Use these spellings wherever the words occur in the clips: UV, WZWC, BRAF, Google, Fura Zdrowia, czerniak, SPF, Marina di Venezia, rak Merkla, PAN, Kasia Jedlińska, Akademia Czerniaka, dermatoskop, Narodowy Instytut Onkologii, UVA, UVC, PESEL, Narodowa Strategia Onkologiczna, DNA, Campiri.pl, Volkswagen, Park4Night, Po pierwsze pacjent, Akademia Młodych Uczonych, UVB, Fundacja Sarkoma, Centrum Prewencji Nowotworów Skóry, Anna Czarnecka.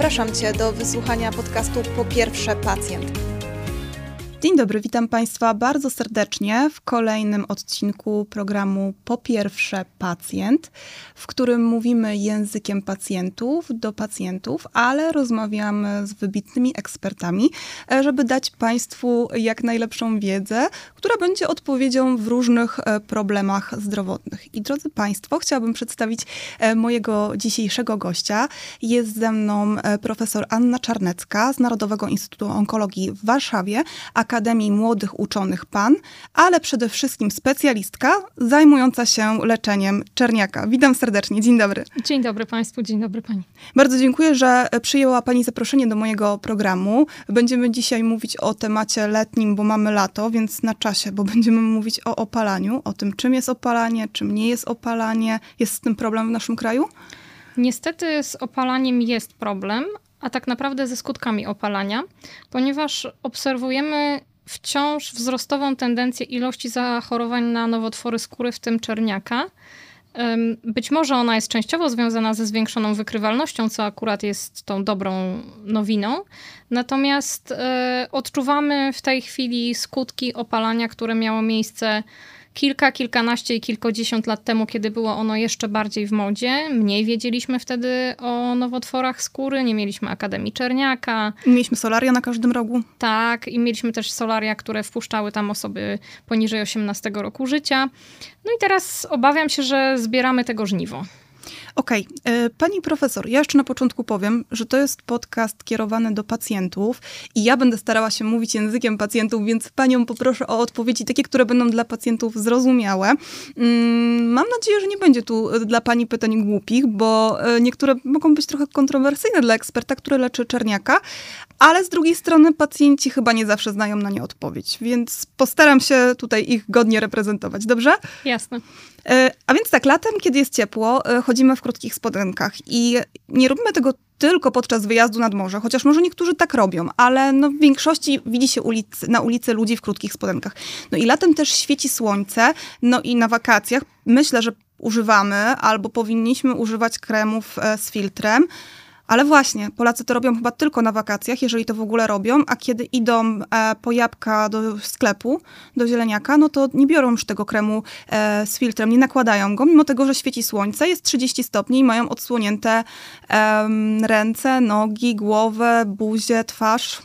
Zapraszam Cię do wysłuchania podcastu Po pierwsze pacjent. Dzień dobry, witam Państwa bardzo serdecznie w kolejnym odcinku programu Po pierwsze pacjent, w którym mówimy językiem pacjentów do pacjentów, ale rozmawiamy z wybitnymi ekspertami, żeby dać Państwu jak najlepszą wiedzę, która będzie odpowiedzią w różnych problemach zdrowotnych. I drodzy Państwo, chciałabym przedstawić mojego dzisiejszego gościa. Jest ze mną profesor Anna Czarnecka z Narodowego Instytutu Onkologii w Warszawie, Akademii Młodych Uczonych PAN, ale przede wszystkim specjalistka zajmująca się leczeniem czerniaka. Witam serdecznie, dzień dobry. Dzień dobry Państwu, dzień dobry Pani. Bardzo dziękuję, że przyjęła Pani zaproszenie do mojego programu. Będziemy dzisiaj mówić o temacie letnim, bo mamy lato, więc na czasie, bo będziemy mówić o opalaniu, o tym, czym jest opalanie, czym nie jest opalanie. Jest z tym problem w naszym kraju? Niestety z opalaniem jest problem, a tak naprawdę ze skutkami opalania, ponieważ obserwujemy wciąż wzrostową tendencję ilości zachorowań na nowotwory skóry, w tym czerniaka. Być może ona jest częściowo związana ze zwiększoną wykrywalnością, co akurat jest tą dobrą nowiną. Natomiast odczuwamy w tej chwili skutki opalania, które miało miejsce kilkanaście i kilkadziesiąt lat temu, kiedy było ono jeszcze bardziej w modzie. Mniej wiedzieliśmy wtedy o nowotworach skóry, nie mieliśmy Akademii Czerniaka. Mieliśmy solaria na każdym rogu. Tak, i mieliśmy też solaria, które wpuszczały tam osoby poniżej 18 roku życia. No i teraz obawiam się, że zbieramy tego żniwo. Okej. Pani profesor, ja jeszcze na początku powiem, że to jest podcast kierowany do pacjentów i ja będę starała się mówić językiem pacjentów, więc Panią poproszę o odpowiedzi takie, które będą dla pacjentów zrozumiałe. Mam nadzieję, że nie będzie tu dla Pani pytań głupich, bo niektóre mogą być trochę kontrowersyjne dla eksperta, który leczy czerniaka, ale z drugiej strony pacjenci chyba nie zawsze znają na nie odpowiedź, więc postaram się tutaj ich godnie reprezentować, dobrze? Jasne. A więc tak, latem, kiedy jest ciepło, chodzimy w krótkich spodenkach i nie robimy tego tylko podczas wyjazdu nad morze, chociaż może niektórzy tak robią, ale no w większości widzi się na ulicy ludzi w krótkich spodenkach. No i latem też świeci słońce, no i na wakacjach myślę, że używamy albo powinniśmy używać kremów z filtrem, ale właśnie, Polacy to robią chyba tylko na wakacjach, jeżeli to w ogóle robią, a kiedy idą po jabłka do sklepu, do zieleniaka, no to nie biorą już tego kremu z filtrem, nie nakładają go, mimo tego, że świeci słońce, jest 30 stopni i mają odsłonięte ręce, nogi, głowę, buzię, twarz.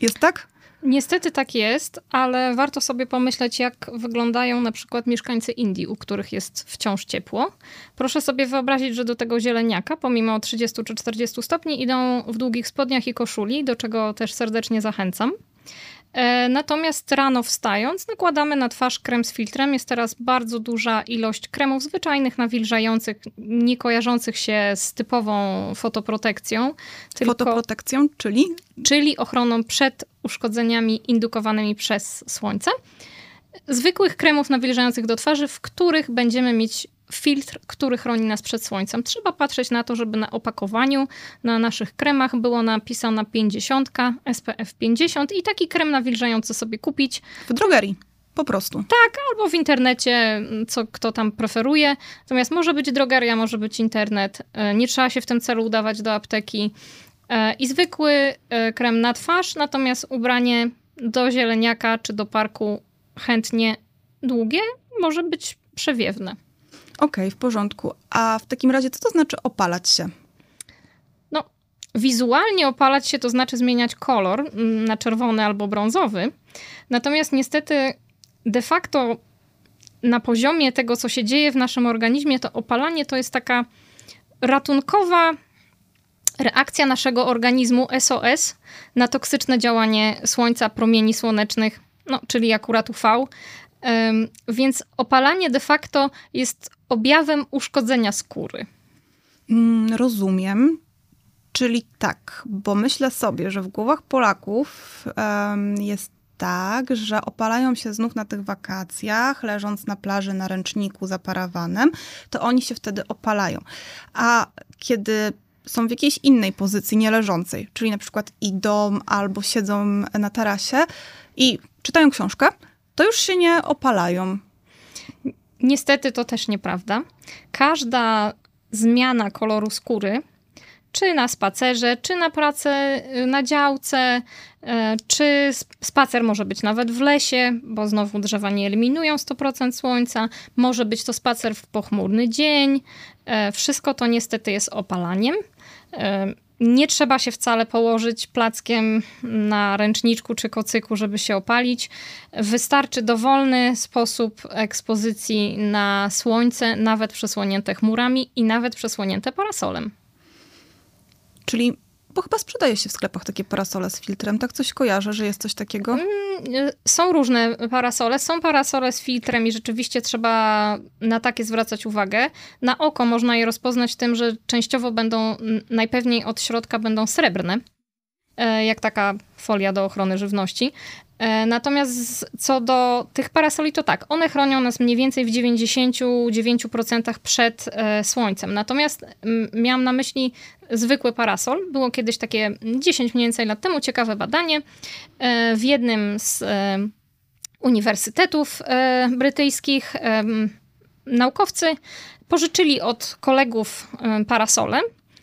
Jest tak? Niestety tak jest, ale warto sobie pomyśleć, jak wyglądają na przykład mieszkańcy Indii, u których jest wciąż ciepło. Proszę sobie wyobrazić, że do tego zieleniaka, pomimo 30 czy 40 stopni, idą w długich spodniach i koszuli, do czego też serdecznie zachęcam. Natomiast rano wstając nakładamy na twarz krem z filtrem. Jest teraz bardzo duża ilość kremów zwyczajnych, nawilżających, nie kojarzących się z typową fotoprotekcją. Fotoprotekcją, czyli? Czyli ochroną przed uszkodzeniami indukowanymi przez słońce. Zwykłych kremów nawilżających do twarzy, w których będziemy mieć filtr, który chroni nas przed słońcem. Trzeba patrzeć na to, żeby na opakowaniu, na naszych kremach było napisana 50, SPF 50 i taki krem nawilżający sobie kupić. W drogerii po prostu. Tak, albo w internecie, co kto tam preferuje. Natomiast może być drogeria, może być internet. Nie trzeba się w tym celu udawać do apteki. I zwykły krem na twarz, natomiast ubranie do zieleniaka czy do parku chętnie długie może być przewiewne. Okej, w porządku. A w takim razie co to znaczy opalać się? No, wizualnie opalać się to znaczy zmieniać kolor na czerwony albo brązowy. Natomiast niestety de facto na poziomie tego, co się dzieje w naszym organizmie, to opalanie to jest taka ratunkowa reakcja naszego organizmu SOS na toksyczne działanie słońca, promieni słonecznych, no, czyli akurat UV. Więc opalanie de facto jest objawem uszkodzenia skóry. Rozumiem. Czyli tak, bo myślę sobie, że w głowach Polaków jest tak, że opalają się znów na tych wakacjach, leżąc na plaży na ręczniku za parawanem, to oni się wtedy opalają. A kiedy są w jakiejś innej pozycji, nie leżącej, czyli na przykład idą albo siedzą na tarasie i czytają książkę, to już się nie opalają. Niestety to też nieprawda. Każda zmiana koloru skóry, czy na spacerze, czy na pracę na działce, czy spacer może być nawet w lesie, bo znowu drzewa nie eliminują 100% słońca, może być to spacer w pochmurny dzień. Wszystko to niestety jest opalaniem. Nie trzeba się wcale położyć plackiem na ręczniczku czy kocyku, żeby się opalić. Wystarczy dowolny sposób ekspozycji na słońce, nawet przesłonięte chmurami i nawet przesłonięte parasolem. Czyli, bo chyba sprzedaje się w sklepach takie parasole z filtrem, tak coś kojarzę, że jest coś takiego? Są różne parasole. Są parasole z filtrem i rzeczywiście trzeba na takie zwracać uwagę. Na oko można je rozpoznać tym, że częściowo będą, najpewniej od środka będą srebrne, jak taka folia do ochrony żywności. Natomiast co do tych parasoli, to tak, one chronią nas mniej więcej w 99% przed słońcem. Natomiast miałam na myśli zwykły parasol. Było kiedyś takie 10 mniej więcej lat temu ciekawe badanie w jednym z uniwersytetów brytyjskich. Naukowcy pożyczyli od kolegów parasole,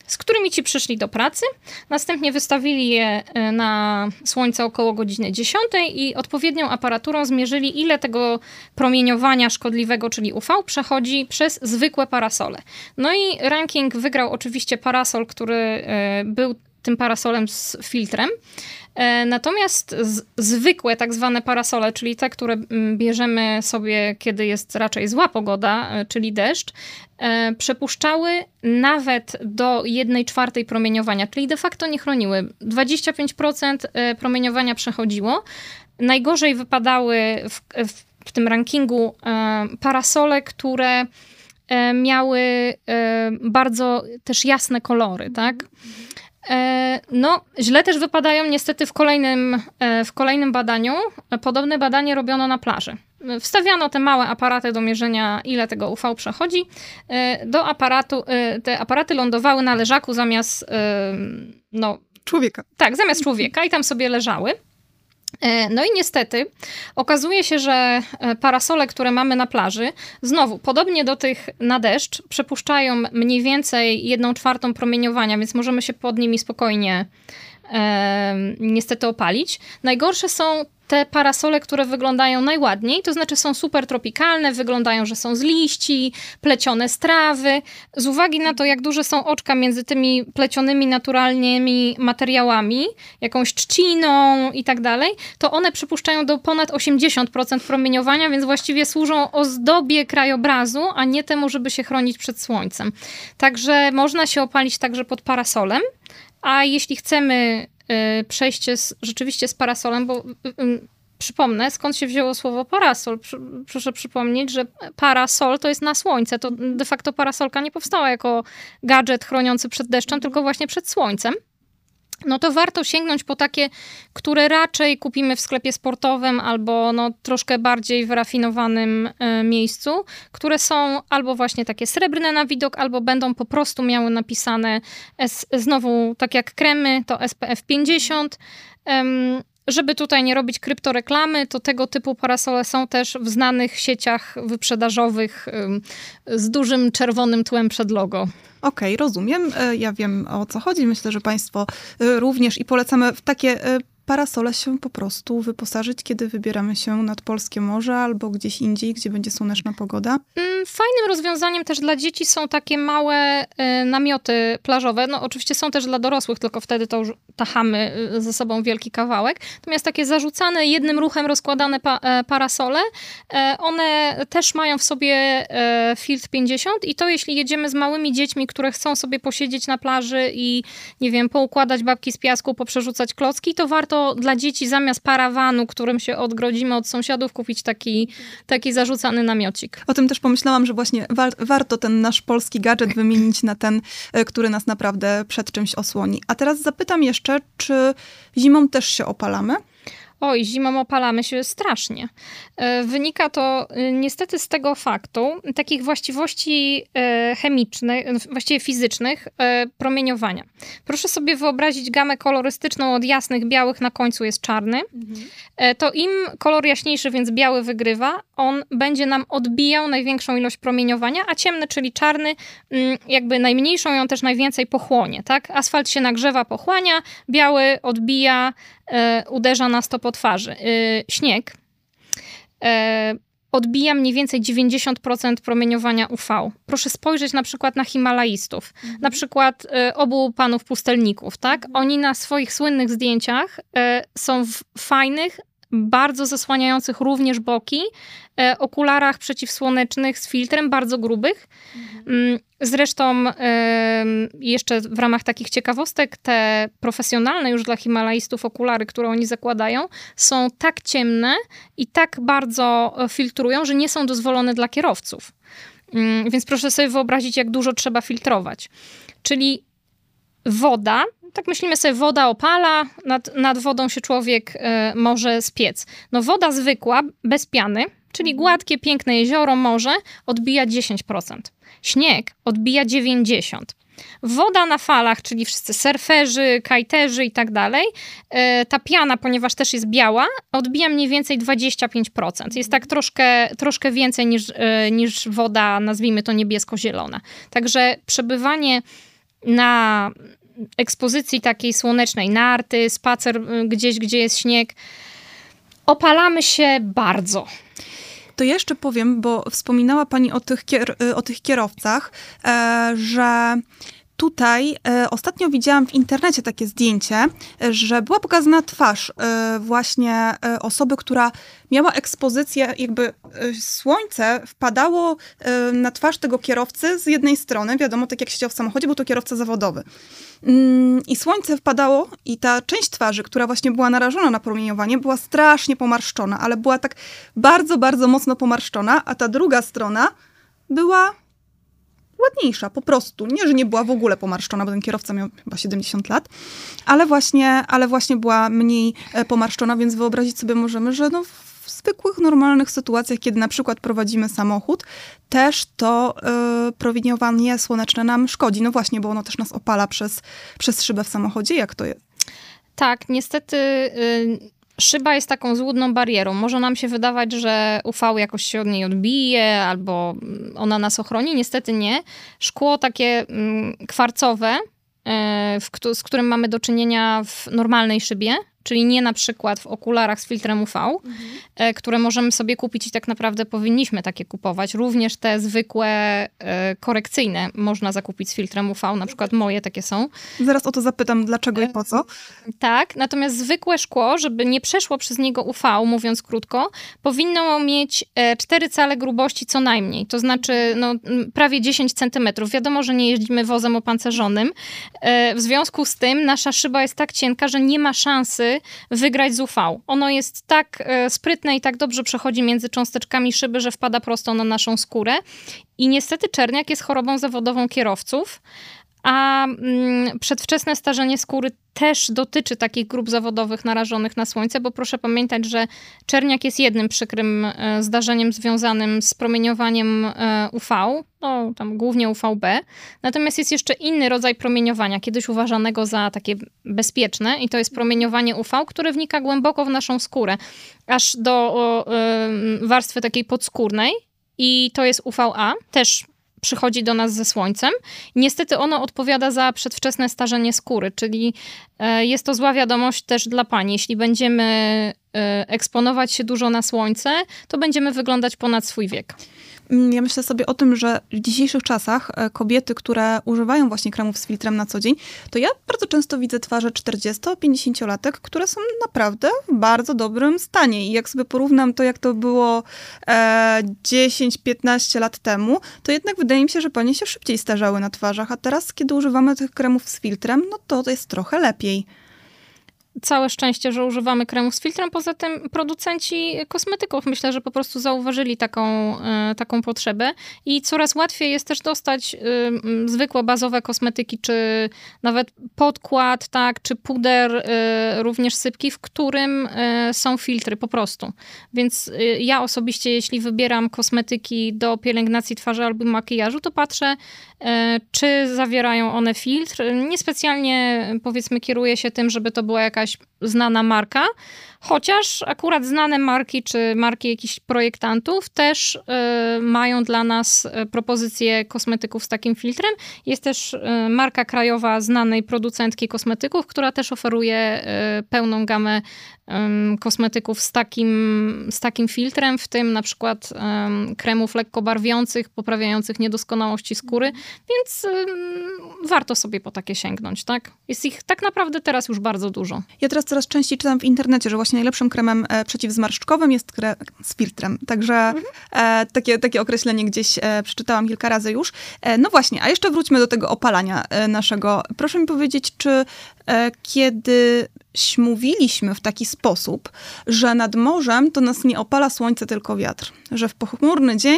z którymi ci przyszli do pracy. Następnie wystawili je na słońce około godziny 10 i odpowiednią aparaturą zmierzyli, ile tego promieniowania szkodliwego, czyli UV, przechodzi przez zwykłe parasole. No i ranking wygrał oczywiście parasol, który był tym parasolem z filtrem. Natomiast zwykłe tak zwane parasole, czyli te, które bierzemy sobie, kiedy jest raczej zła pogoda, czyli deszcz, przepuszczały nawet do 1/4 promieniowania, czyli de facto nie chroniły. 25% promieniowania przechodziło. Najgorzej wypadały w tym rankingu parasole, które miały bardzo też jasne kolory, tak? No, źle też wypadają niestety w kolejnym badaniu. Podobne badanie robiono na plaży. Wstawiano te małe aparaty do mierzenia, ile tego UV przechodzi. Do aparatu, te aparaty lądowały na leżaku zamiast człowieka. Tak, zamiast człowieka i tam sobie leżały. No i niestety okazuje się, że parasole, które mamy na plaży, znowu podobnie do tych na deszcz, przepuszczają mniej więcej 1/4 promieniowania, więc możemy się pod nimi spokojnie niestety opalić. Najgorsze są te parasole, które wyglądają najładniej, to znaczy są super tropikalne, wyglądają, że są z liści, plecione z trawy. Z uwagi na to, jak duże są oczka między tymi plecionymi naturalnymi materiałami, jakąś trzciną i tak dalej, to one przypuszczają do ponad 80% promieniowania, więc właściwie służą ozdobie krajobrazu, a nie temu, żeby się chronić przed słońcem. Także można się opalić także pod parasolem, a jeśli chcemy przejście rzeczywiście z parasolem, bo przypomnę, skąd się wzięło słowo parasol. Proszę przypomnieć, że parasol to jest na słońce. To de facto parasolka nie powstała jako gadżet chroniący przed deszczem, tylko właśnie przed słońcem. No to warto sięgnąć po takie, które raczej kupimy w sklepie sportowym albo troszkę bardziej wyrafinowanym miejscu, które są albo właśnie takie srebrne na widok, albo będą po prostu miały napisane, znowu tak jak kremy, to SPF 50. Żeby tutaj nie robić kryptoreklamy, to tego typu parasole są też w znanych sieciach wyprzedażowych z dużym czerwonym tłem przed logo. Okej, rozumiem. Ja wiem, o co chodzi. Myślę, że Państwo również i polecamy w takie parasole się po prostu wyposażyć, kiedy wybieramy się nad polskie morze albo gdzieś indziej, gdzie będzie słoneczna pogoda. Fajnym rozwiązaniem też dla dzieci są takie małe namioty plażowe. No oczywiście są też dla dorosłych, tylko wtedy to już tachamy ze sobą wielki kawałek. Natomiast takie zarzucane, jednym ruchem rozkładane parasole, one też mają w sobie filtr 50 i to jeśli jedziemy z małymi dziećmi, które chcą sobie posiedzieć na plaży i nie wiem, poukładać babki z piasku, poprzerzucać klocki, to warto dla dzieci zamiast parawanu, którym się odgrodzimy od sąsiadów, kupić taki zarzucany namiocik. O tym też pomyślałam, że właśnie warto ten nasz polski gadżet wymienić na ten, który nas naprawdę przed czymś osłoni. A teraz zapytam jeszcze, czy zimą też się opalamy? Oj, zimą opalamy się strasznie. Wynika to niestety z tego faktu, takich właściwości chemicznych, właściwie fizycznych promieniowania. Proszę sobie wyobrazić gamę kolorystyczną od jasnych, białych, na końcu jest czarny. To im kolor jaśniejszy, więc biały wygrywa, on będzie nam odbijał największą ilość promieniowania, a ciemny, czyli czarny, jakby najmniejszą i on też najwięcej pochłonie, tak? Asfalt się nagrzewa, pochłania, biały odbija, uderza nas to po twarzy. Śnieg odbija mniej więcej 90% promieniowania UV. Proszę spojrzeć na przykład na Himalajstów, na przykład obu panów pustelników, tak? Oni na swoich słynnych zdjęciach są w fajnych, bardzo zasłaniających również boki, okularach przeciwsłonecznych z filtrem, bardzo grubych. Zresztą jeszcze w ramach takich ciekawostek te profesjonalne już dla Himalajstów okulary, które oni zakładają, są tak ciemne i tak bardzo filtrują, że nie są dozwolone dla kierowców. Więc proszę sobie wyobrazić, jak dużo trzeba filtrować. Czyli woda, tak myślimy sobie, woda opala, nad wodą się człowiek może spiec. No woda zwykła, bez piany, czyli gładkie, piękne jezioro, morze, odbija 10%. Śnieg odbija 90%. Woda na falach, czyli wszyscy surferzy, kajterzy i tak dalej, ta piana, ponieważ też jest biała, odbija mniej więcej 25%. Jest tak troszkę więcej niż woda, nazwijmy to niebiesko-zielona. Także przebywanie na ekspozycji takiej słonecznej, narty, spacer gdzieś, gdzie jest śnieg, opalamy się bardzo. To jeszcze powiem, bo wspominała pani o tych kierowcach, że tutaj ostatnio widziałam w internecie takie zdjęcie, że była pokazana twarz właśnie osoby, która miała ekspozycję, jakby słońce wpadało na twarz tego kierowcy z jednej strony, wiadomo, tak jak siedział w samochodzie, był to kierowca zawodowy. I słońce wpadało i ta część twarzy, która właśnie była narażona na promieniowanie, była strasznie pomarszczona, ale była tak bardzo, bardzo mocno pomarszczona, a ta druga strona była ładniejsza, po prostu. Nie, że nie była w ogóle pomarszczona, bo ten kierowca miał chyba 70 lat, ale właśnie była mniej pomarszczona, więc wyobrazić sobie możemy, że no w zwykłych, normalnych sytuacjach, kiedy na przykład prowadzimy samochód, też to promieniowanie słoneczne nam szkodzi. No właśnie, bo ono też nas opala przez szybę w samochodzie. Jak to jest? Tak, niestety szyba jest taką złudną barierą. Może nam się wydawać, że UV jakoś się od niej odbije albo ona nas ochroni. Niestety nie. Szkło takie kwarcowe, z którym mamy do czynienia w normalnej szybie, czyli nie na przykład w okularach z filtrem UV, które możemy sobie kupić i tak naprawdę powinniśmy takie kupować. Również te zwykłe, korekcyjne można zakupić z filtrem UV, na przykład moje takie są. Zaraz o to zapytam, dlaczego i po co. Tak, natomiast zwykłe szkło, żeby nie przeszło przez niego UV, mówiąc krótko, powinno mieć 4 cale grubości co najmniej, to znaczy no, prawie 10 centymetrów. Wiadomo, że nie jeździmy wozem opancerzonym. W związku z tym nasza szyba jest tak cienka, że nie ma szansy wygrać z UV. Ono jest tak sprytne i tak dobrze przechodzi między cząsteczkami szyby, że wpada prosto na naszą skórę. I niestety czerniak jest chorobą zawodową kierowców, a przedwczesne starzenie skóry też dotyczy takich grup zawodowych narażonych na słońce, bo proszę pamiętać, że czerniak jest jednym przykrym zdarzeniem związanym z promieniowaniem UV, no tam głównie UVB. Natomiast jest jeszcze inny rodzaj promieniowania, kiedyś uważanego za takie bezpieczne i to jest promieniowanie UV, które wnika głęboko w naszą skórę, aż do warstwy takiej podskórnej i to jest UVA, też przychodzi do nas ze słońcem. Niestety ono odpowiada za przedwczesne starzenie skóry, czyli jest to zła wiadomość też dla pani. Jeśli będziemy eksponować się dużo na słońce, to będziemy wyglądać ponad swój wiek. Ja myślę sobie o tym, że w dzisiejszych czasach kobiety, które używają właśnie kremów z filtrem na co dzień, to ja bardzo często widzę twarze 40-50-latek, które są naprawdę w bardzo dobrym stanie. I jak sobie porównam to, jak to było 10-15 lat temu, to jednak wydaje mi się, że panie się szybciej starzały na twarzach, a teraz, kiedy używamy tych kremów z filtrem, no to jest trochę lepiej. całe szczęście, że używamy kremów z filtrem. Poza tym producenci kosmetyków, myślę, że po prostu zauważyli taką potrzebę i coraz łatwiej jest też dostać zwykłe, bazowe kosmetyki, czy nawet podkład, tak, czy puder, również sypki, w którym są filtry po prostu. Więc ja osobiście, jeśli wybieram kosmetyki do pielęgnacji twarzy albo makijażu, to patrzę, czy zawierają one filtr. Niespecjalnie, powiedzmy, kieruję się tym, żeby to była jakaś znana marka, chociaż akurat znane marki, czy marki jakichś projektantów też mają dla nas propozycje kosmetyków z takim filtrem. Jest też marka krajowa znanej producentki kosmetyków, która też oferuje pełną gamę kosmetyków z takim filtrem, w tym na przykład kremów lekko barwiących, poprawiających niedoskonałości skóry, więc warto sobie po takie sięgnąć, tak? Jest ich tak naprawdę teraz już bardzo dużo. Ja teraz coraz częściej czytam w internecie, że właśnie najlepszym kremem przeciwzmarszczkowym jest krem z filtrem. Także takie określenie gdzieś przeczytałam kilka razy już. No właśnie, a jeszcze wróćmy do tego opalania naszego. Proszę mi powiedzieć, czy kiedyś mówiliśmy w taki sposób, że nad morzem to nas nie opala słońce, tylko wiatr. Że w pochmurny dzień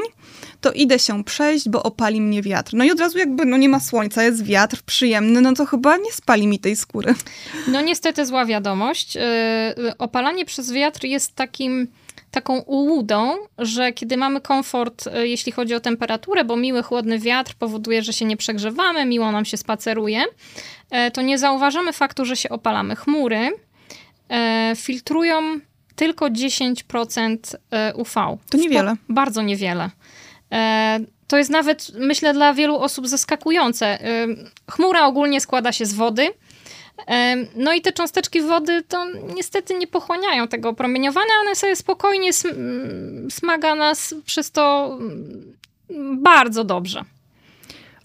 to idę się przejść, bo opali mnie wiatr. No i od razu jakby nie ma słońca, jest wiatr przyjemny, no to chyba nie spali mi tej skóry. No niestety zła wiadomość. Opalanie przez wiatr jest taką ułudą, że kiedy mamy komfort, jeśli chodzi o temperaturę, bo miły, chłodny wiatr powoduje, że się nie przegrzewamy, miło nam się spaceruje, to nie zauważamy faktu, że się opalamy. Chmury filtrują tylko 10% UV. To niewiele. Bardzo niewiele. To jest nawet, myślę, dla wielu osób zaskakujące. Chmura ogólnie składa się z wody. No i te cząsteczki wody to niestety nie pochłaniają tego promieniowania, one sobie spokojnie smaga nas przez to bardzo dobrze.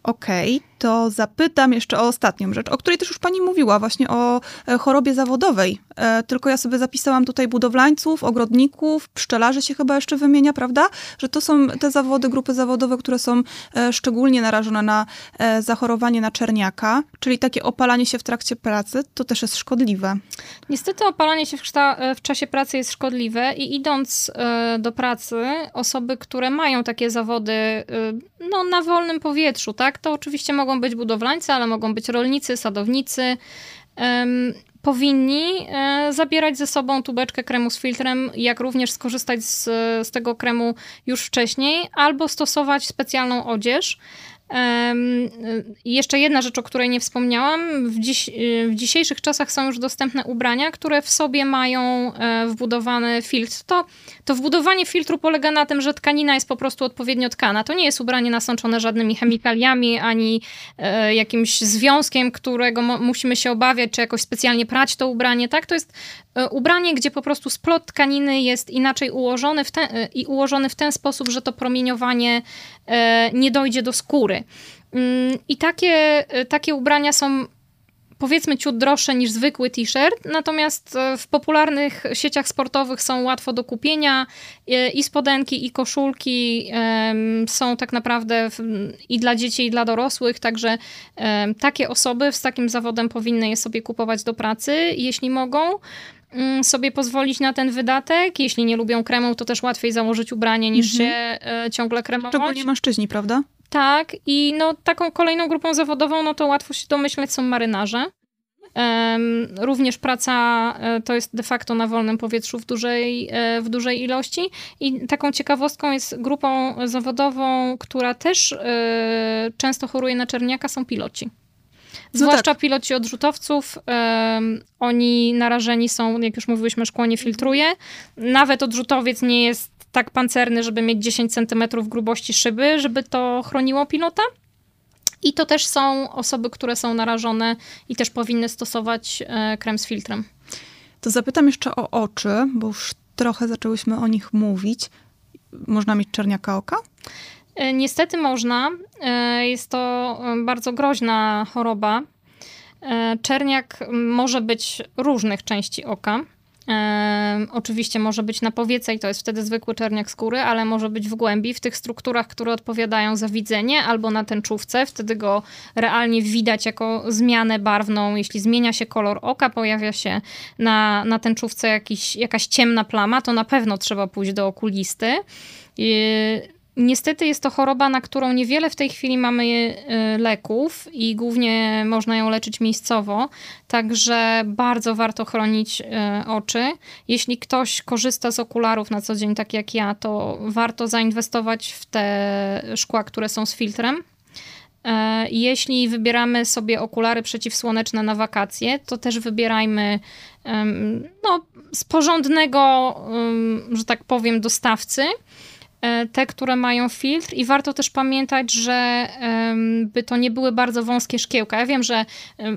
Okej, to zapytam jeszcze o ostatnią rzecz, o której też już pani mówiła, właśnie o chorobie zawodowej. Tylko ja sobie zapisałam tutaj budowlańców, ogrodników, pszczelarzy się chyba jeszcze wymienia, prawda? Że to są te zawody, grupy zawodowe, które są szczególnie narażone na zachorowanie na czerniaka, czyli takie opalanie się w trakcie pracy, to też jest szkodliwe. Niestety opalanie się w czasie pracy jest szkodliwe i idąc do pracy, osoby, które mają takie zawody no, na wolnym powietrzu, tak? To oczywiście mogą być budowlańcy, ale mogą być rolnicy, sadownicy. Powinni zabierać ze sobą tubeczkę kremu z filtrem, jak również skorzystać z tego kremu już wcześniej, albo stosować specjalną odzież. Jeszcze jedna rzecz, o której nie wspomniałam. W dzisiejszych czasach są już dostępne ubrania, które w sobie mają wbudowany filtr. To wbudowanie filtru polega na tym, że tkanina jest po prostu odpowiednio tkana. To nie jest ubranie nasączone żadnymi chemikaliami, ani jakimś związkiem, którego musimy się obawiać, czy jakoś specjalnie prać to ubranie. Tak? To jest ubranie, gdzie po prostu splot tkaniny jest inaczej ułożony i ułożony w ten sposób, że to promieniowanie nie dojdzie do skóry. I takie ubrania są, powiedzmy, ciut droższe niż zwykły t-shirt, natomiast w popularnych sieciach sportowych są łatwo do kupienia. I spodenki, i koszulki są tak naprawdę i dla dzieci, i dla dorosłych, także takie osoby z takim zawodem powinny je sobie kupować do pracy, jeśli mogą sobie pozwolić na ten wydatek. Jeśli nie lubią kremu, to też łatwiej założyć ubranie niż się ciągle kremować. Szczególnie mężczyźni, prawda? Tak, i no, taką kolejną grupą zawodową, no to łatwo się domyśleć, są marynarze. Również praca to jest de facto na wolnym powietrzu w dużej ilości. I taką ciekawostką jest grupą zawodową, która też często choruje na czerniaka, są piloci. Zwłaszcza piloci odrzutowców, oni narażeni są, jak już mówiłyśmy, szkło nie filtruje. Nawet odrzutowiec nie jest tak pancerny, żeby mieć 10 cm grubości szyby, żeby to chroniło pilota. I to też są osoby, które są narażone i też powinny stosować krem z filtrem. To zapytam jeszcze o oczy, bo już trochę zaczęłyśmy o nich mówić. Można mieć czerniaka oka? Niestety można. Jest to bardzo groźna choroba. Czerniak może być różnych części oka. Oczywiście może być na powiece i to jest wtedy zwykły czerniak skóry, ale może być w głębi, w tych strukturach, które odpowiadają za widzenie, albo na tęczówce, wtedy go realnie widać jako zmianę barwną, jeśli zmienia się kolor oka, pojawia się na tęczówce jakaś ciemna plama, to na pewno trzeba pójść do okulisty. Niestety jest to choroba, na którą niewiele w tej chwili mamy leków i głównie można ją leczyć miejscowo, także bardzo warto chronić oczy. Jeśli ktoś korzysta z okularów na co dzień, tak jak ja, to warto zainwestować w te szkła, które są z filtrem. Jeśli wybieramy sobie okulary przeciwsłoneczne na wakacje, to też wybierajmy z porządnego, że tak powiem, dostawcy, te, które mają filtr, i warto też pamiętać, że by to nie były bardzo wąskie szkiełka. Ja wiem, że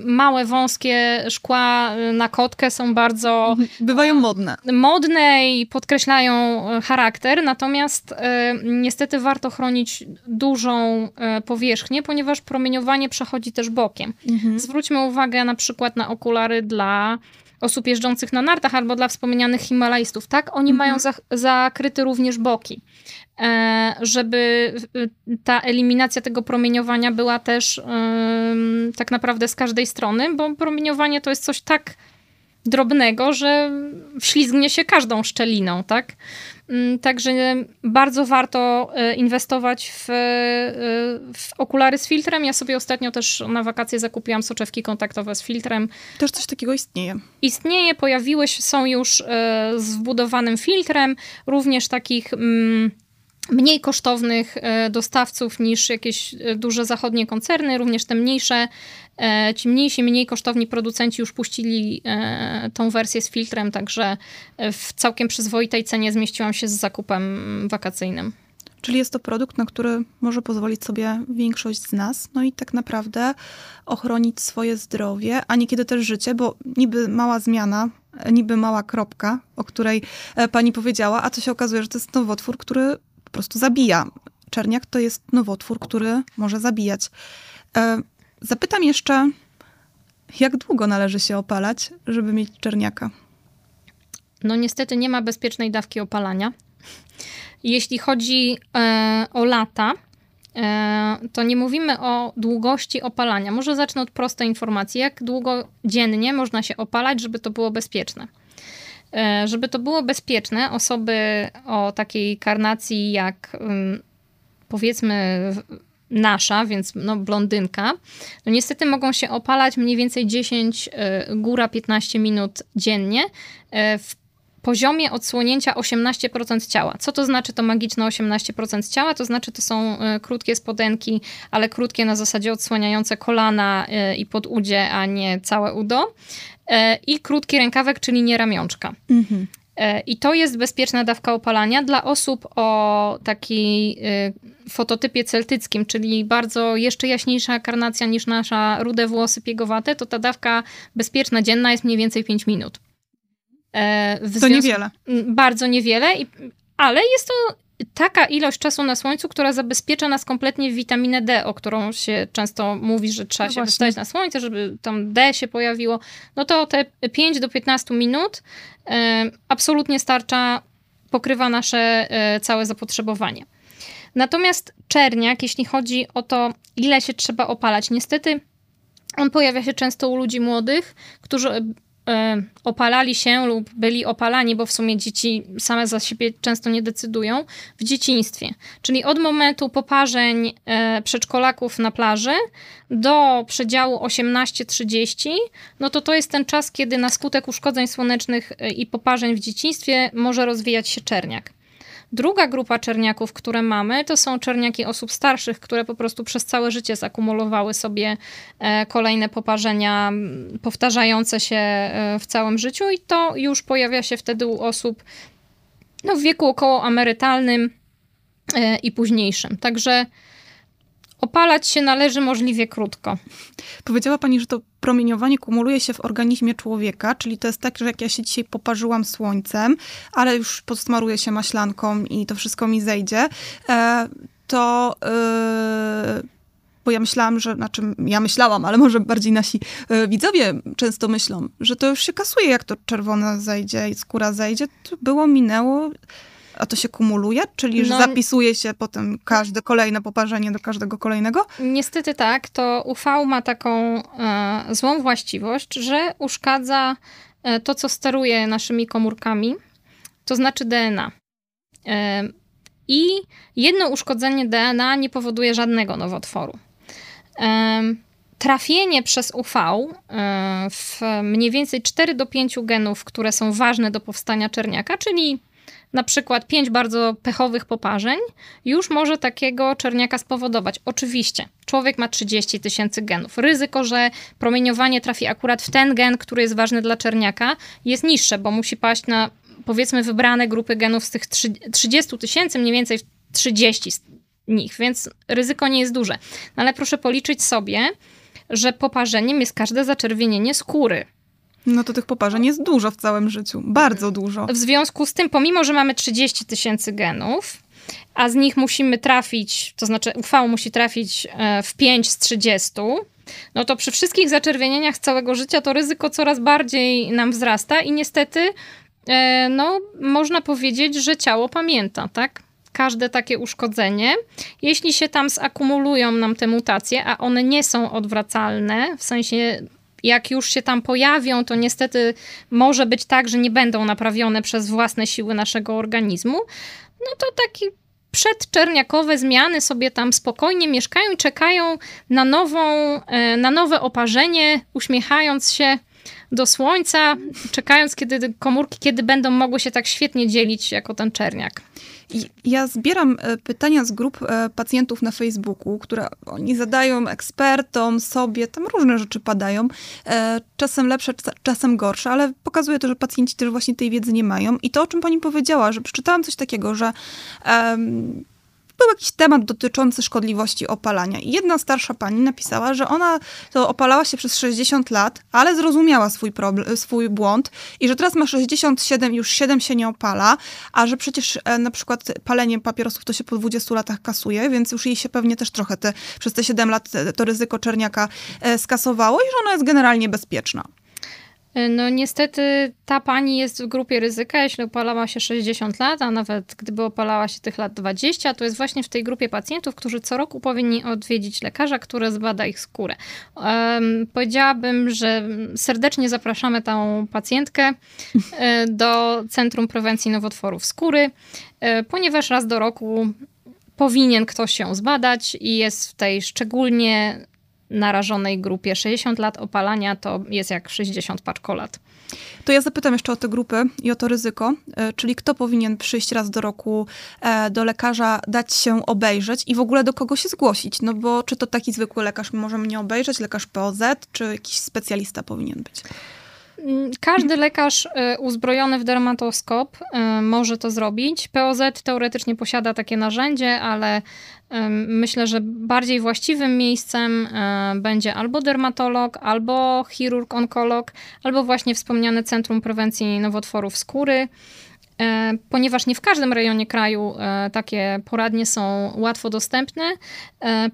małe, wąskie szkła na kotkę są bardzo... Bywają modne. Modne i podkreślają charakter, natomiast niestety warto chronić dużą powierzchnię, ponieważ promieniowanie przechodzi też bokiem. Mhm. Zwróćmy uwagę na przykład na okulary dla osób jeżdżących na nartach albo dla wspomnianych himalajstów, tak? Oni mają zakryty również boki, żeby ta eliminacja tego promieniowania była też tak naprawdę z każej strony, bo promieniowanie to jest coś tak drobnego, że wślizgnie się każdą szczeliną, tak? Także bardzo warto inwestować w okulary z filtrem. Ja sobie ostatnio też na wakacje zakupiłam soczewki kontaktowe z filtrem. Też coś takiego istnieje. Istnieje, pojawiły się, są już z wbudowanym filtrem. Również takich mniej kosztownych dostawców niż jakieś duże zachodnie koncerny, również te mniejsze, ci mniejsi, mniej kosztowni producenci już puścili tą wersję z filtrem, także w całkiem przyzwoitej cenie zmieściłam się z zakupem wakacyjnym. Czyli jest to produkt, na który może pozwolić sobie większość z nas, no i tak naprawdę ochronić swoje zdrowie, a niekiedy też życie, bo niby mała zmiana, niby mała kropka, o której pani powiedziała, a to się okazuje, że to jest nowotwór, który po prostu zabija. Czerniak to jest nowotwór, który może zabijać. Zapytam jeszcze, jak długo należy się opalać, żeby mieć czerniaka? No niestety nie ma bezpiecznej dawki opalania. Jeśli chodzi o lata, to nie mówimy o długości opalania. Może zacznę od prostej informacji. Jak długo dziennie można się opalać, żeby to było bezpieczne? Żeby to było bezpieczne, osoby o takiej karnacji jak powiedzmy nasza, więc blondynka, no niestety mogą się opalać mniej więcej 10, góra 15 minut dziennie w poziomie odsłonięcia 18% ciała. Co to znaczy to magiczne 18% ciała? To znaczy to są krótkie spodenki, ale krótkie na zasadzie odsłaniające kolana i podudzie, a nie całe udo, i krótki rękawek, czyli nie ramionczka. Mhm. I to jest bezpieczna dawka opalania dla osób o takiej fototypie celtyckim, czyli bardzo jeszcze jaśniejsza karnacja niż nasza, rude włosy piegowate, to ta dawka bezpieczna dzienna jest mniej więcej 5 minut. To niewiele. Bardzo niewiele, ale jest to taka ilość czasu na słońcu, która zabezpiecza nas kompletnie w witaminę D, o którą się często mówi, że trzeba się dostać na słońce, żeby tam D się pojawiło. No to te 5 do 15 minut absolutnie starcza, pokrywa nasze całe zapotrzebowanie. Natomiast czerniak, jeśli chodzi o to, ile się trzeba opalać, niestety on pojawia się często u ludzi młodych, którzy opalali się lub byli opalani, bo w sumie dzieci same za siebie często nie decydują, w dzieciństwie. Czyli od momentu poparzeń przedszkolaków na plaży do przedziału 18-30, no to jest ten czas, kiedy na skutek uszkodzeń słonecznych i poparzeń w dzieciństwie może rozwijać się czerniak. Druga grupa czerniaków, które mamy, to są czerniaki osób starszych, które po prostu przez całe życie zakumulowały sobie kolejne poparzenia powtarzające się w całym życiu, i to już pojawia się wtedy u osób w wieku około emerytalnym i późniejszym. Także opalać się należy możliwie krótko. Powiedziała pani, że to promieniowanie kumuluje się w organizmie człowieka, czyli to jest tak, że jak ja się dzisiaj poparzyłam słońcem, ale już podsmaruję się maślanką i to wszystko mi zejdzie, to Bo ja myślałam, że, ale może bardziej nasi widzowie często myślą, że to już się kasuje, jak to czerwone zejdzie i skóra zejdzie. To było, minęło, a to się kumuluje? Czyli że zapisuje się potem każde kolejne poparzenie do każdego kolejnego? Niestety tak. To UV ma taką złą właściwość, że uszkadza to, co steruje naszymi komórkami, to znaczy DNA. I jedno uszkodzenie DNA nie powoduje żadnego nowotworu. Trafienie przez UV w mniej więcej 4 do 5 genów, które są ważne do powstania czerniaka, czyli na przykład 5 bardzo pechowych poparzeń, już może takiego czerniaka spowodować. Oczywiście, człowiek ma 30 000 genów. Ryzyko, że promieniowanie trafi akurat w ten gen, który jest ważny dla czerniaka, jest niższe, bo musi paść na powiedzmy wybrane grupy genów z tych 30 000, mniej więcej 30 z nich, więc ryzyko nie jest duże. No ale proszę policzyć sobie, że poparzeniem jest każde zaczerwienienie skóry. No to tych poparzeń jest dużo w całym życiu. Bardzo dużo. W związku z tym, pomimo że mamy 30 000 genów, a z nich musimy trafić, to znaczy UV musi trafić w 5 z 30, no to przy wszystkich zaczerwienieniach całego życia to ryzyko coraz bardziej nam wzrasta i niestety no, można powiedzieć, że ciało pamięta, tak? Każde takie uszkodzenie. Jeśli się tam zakumulują nam te mutacje, a one nie są odwracalne, w sensie jak już się tam pojawią, to niestety może być tak, że nie będą naprawione przez własne siły naszego organizmu, no to takie przedczerniakowe zmiany sobie tam spokojnie mieszkają i czekają na nowe oparzenie, uśmiechając się do słońca, czekając, kiedy komórki, kiedy będą mogły się tak świetnie dzielić jako ten czerniak. Ja zbieram pytania z grup pacjentów na Facebooku, które oni zadają ekspertom, sobie, tam różne rzeczy padają. Czasem lepsze, czasem gorsze, ale pokazuje to, że pacjenci też właśnie tej wiedzy nie mają. I to, o czym pani powiedziała, że przeczytałam coś takiego, że był jakiś temat dotyczący szkodliwości opalania. I jedna starsza pani napisała, że ona to opalała się przez 60 lat, ale zrozumiała swój błąd i że teraz ma 67 i już 7 się nie opala, a że przecież na przykład palenie papierosów to się po 20 latach kasuje, więc już jej się pewnie też trochę przez te 7 lat to ryzyko czerniaka skasowało i że ona jest generalnie bezpieczna. No niestety ta pani jest w grupie ryzyka, jeśli opalała się 60 lat, a nawet gdyby opalała się tych lat 20, to jest właśnie w tej grupie pacjentów, którzy co roku powinni odwiedzić lekarza, który zbada ich skórę. Powiedziałabym, że serdecznie zapraszamy tą pacjentkę do Centrum Prewencji Nowotworów Skóry, ponieważ raz do roku powinien ktoś się zbadać i jest w tej szczególnie narażonej grupie. 60 lat opalania to jest jak 60 paczkolat. To ja zapytam jeszcze o te grupy i o to ryzyko, czyli kto powinien przyjść raz do roku do lekarza, dać się obejrzeć i w ogóle do kogo się zgłosić, no bo czy to taki zwykły lekarz może mnie obejrzeć, lekarz POZ, czy jakiś specjalista powinien być? Każdy lekarz uzbrojony w dermatoskop może to zrobić. POZ teoretycznie posiada takie narzędzie, ale myślę, że bardziej właściwym miejscem będzie albo dermatolog, albo chirurg, onkolog, albo właśnie wspomniane Centrum Prewencji Nowotworów Skóry, ponieważ nie w każdym rejonie kraju takie poradnie są łatwo dostępne.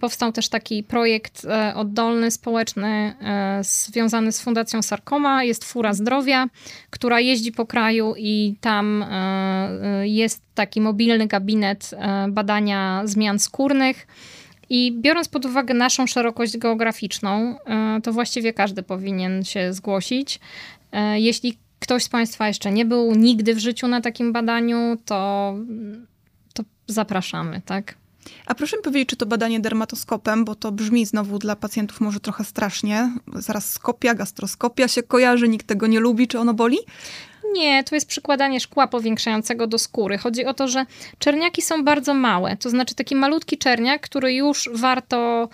Powstał też taki projekt oddolny, społeczny, związany z Fundacją Sarkoma. Jest Fura Zdrowia, która jeździ po kraju i tam jest taki mobilny gabinet badania zmian skórnych. I biorąc pod uwagę naszą szerokość geograficzną, to właściwie każdy powinien się zgłosić. Jeśli ktoś z Państwa jeszcze nie był nigdy w życiu na takim badaniu, to zapraszamy, tak? A proszę mi powiedzieć, czy to badanie dermatoskopem, bo to brzmi znowu dla pacjentów może trochę strasznie. Zaraz skopia, gastroskopia się kojarzy, nikt tego nie lubi, czy ono boli? Nie, to jest przykładanie szkła powiększającego do skóry. Chodzi o to, że czerniaki są bardzo małe. To znaczy taki malutki czerniak, który już warto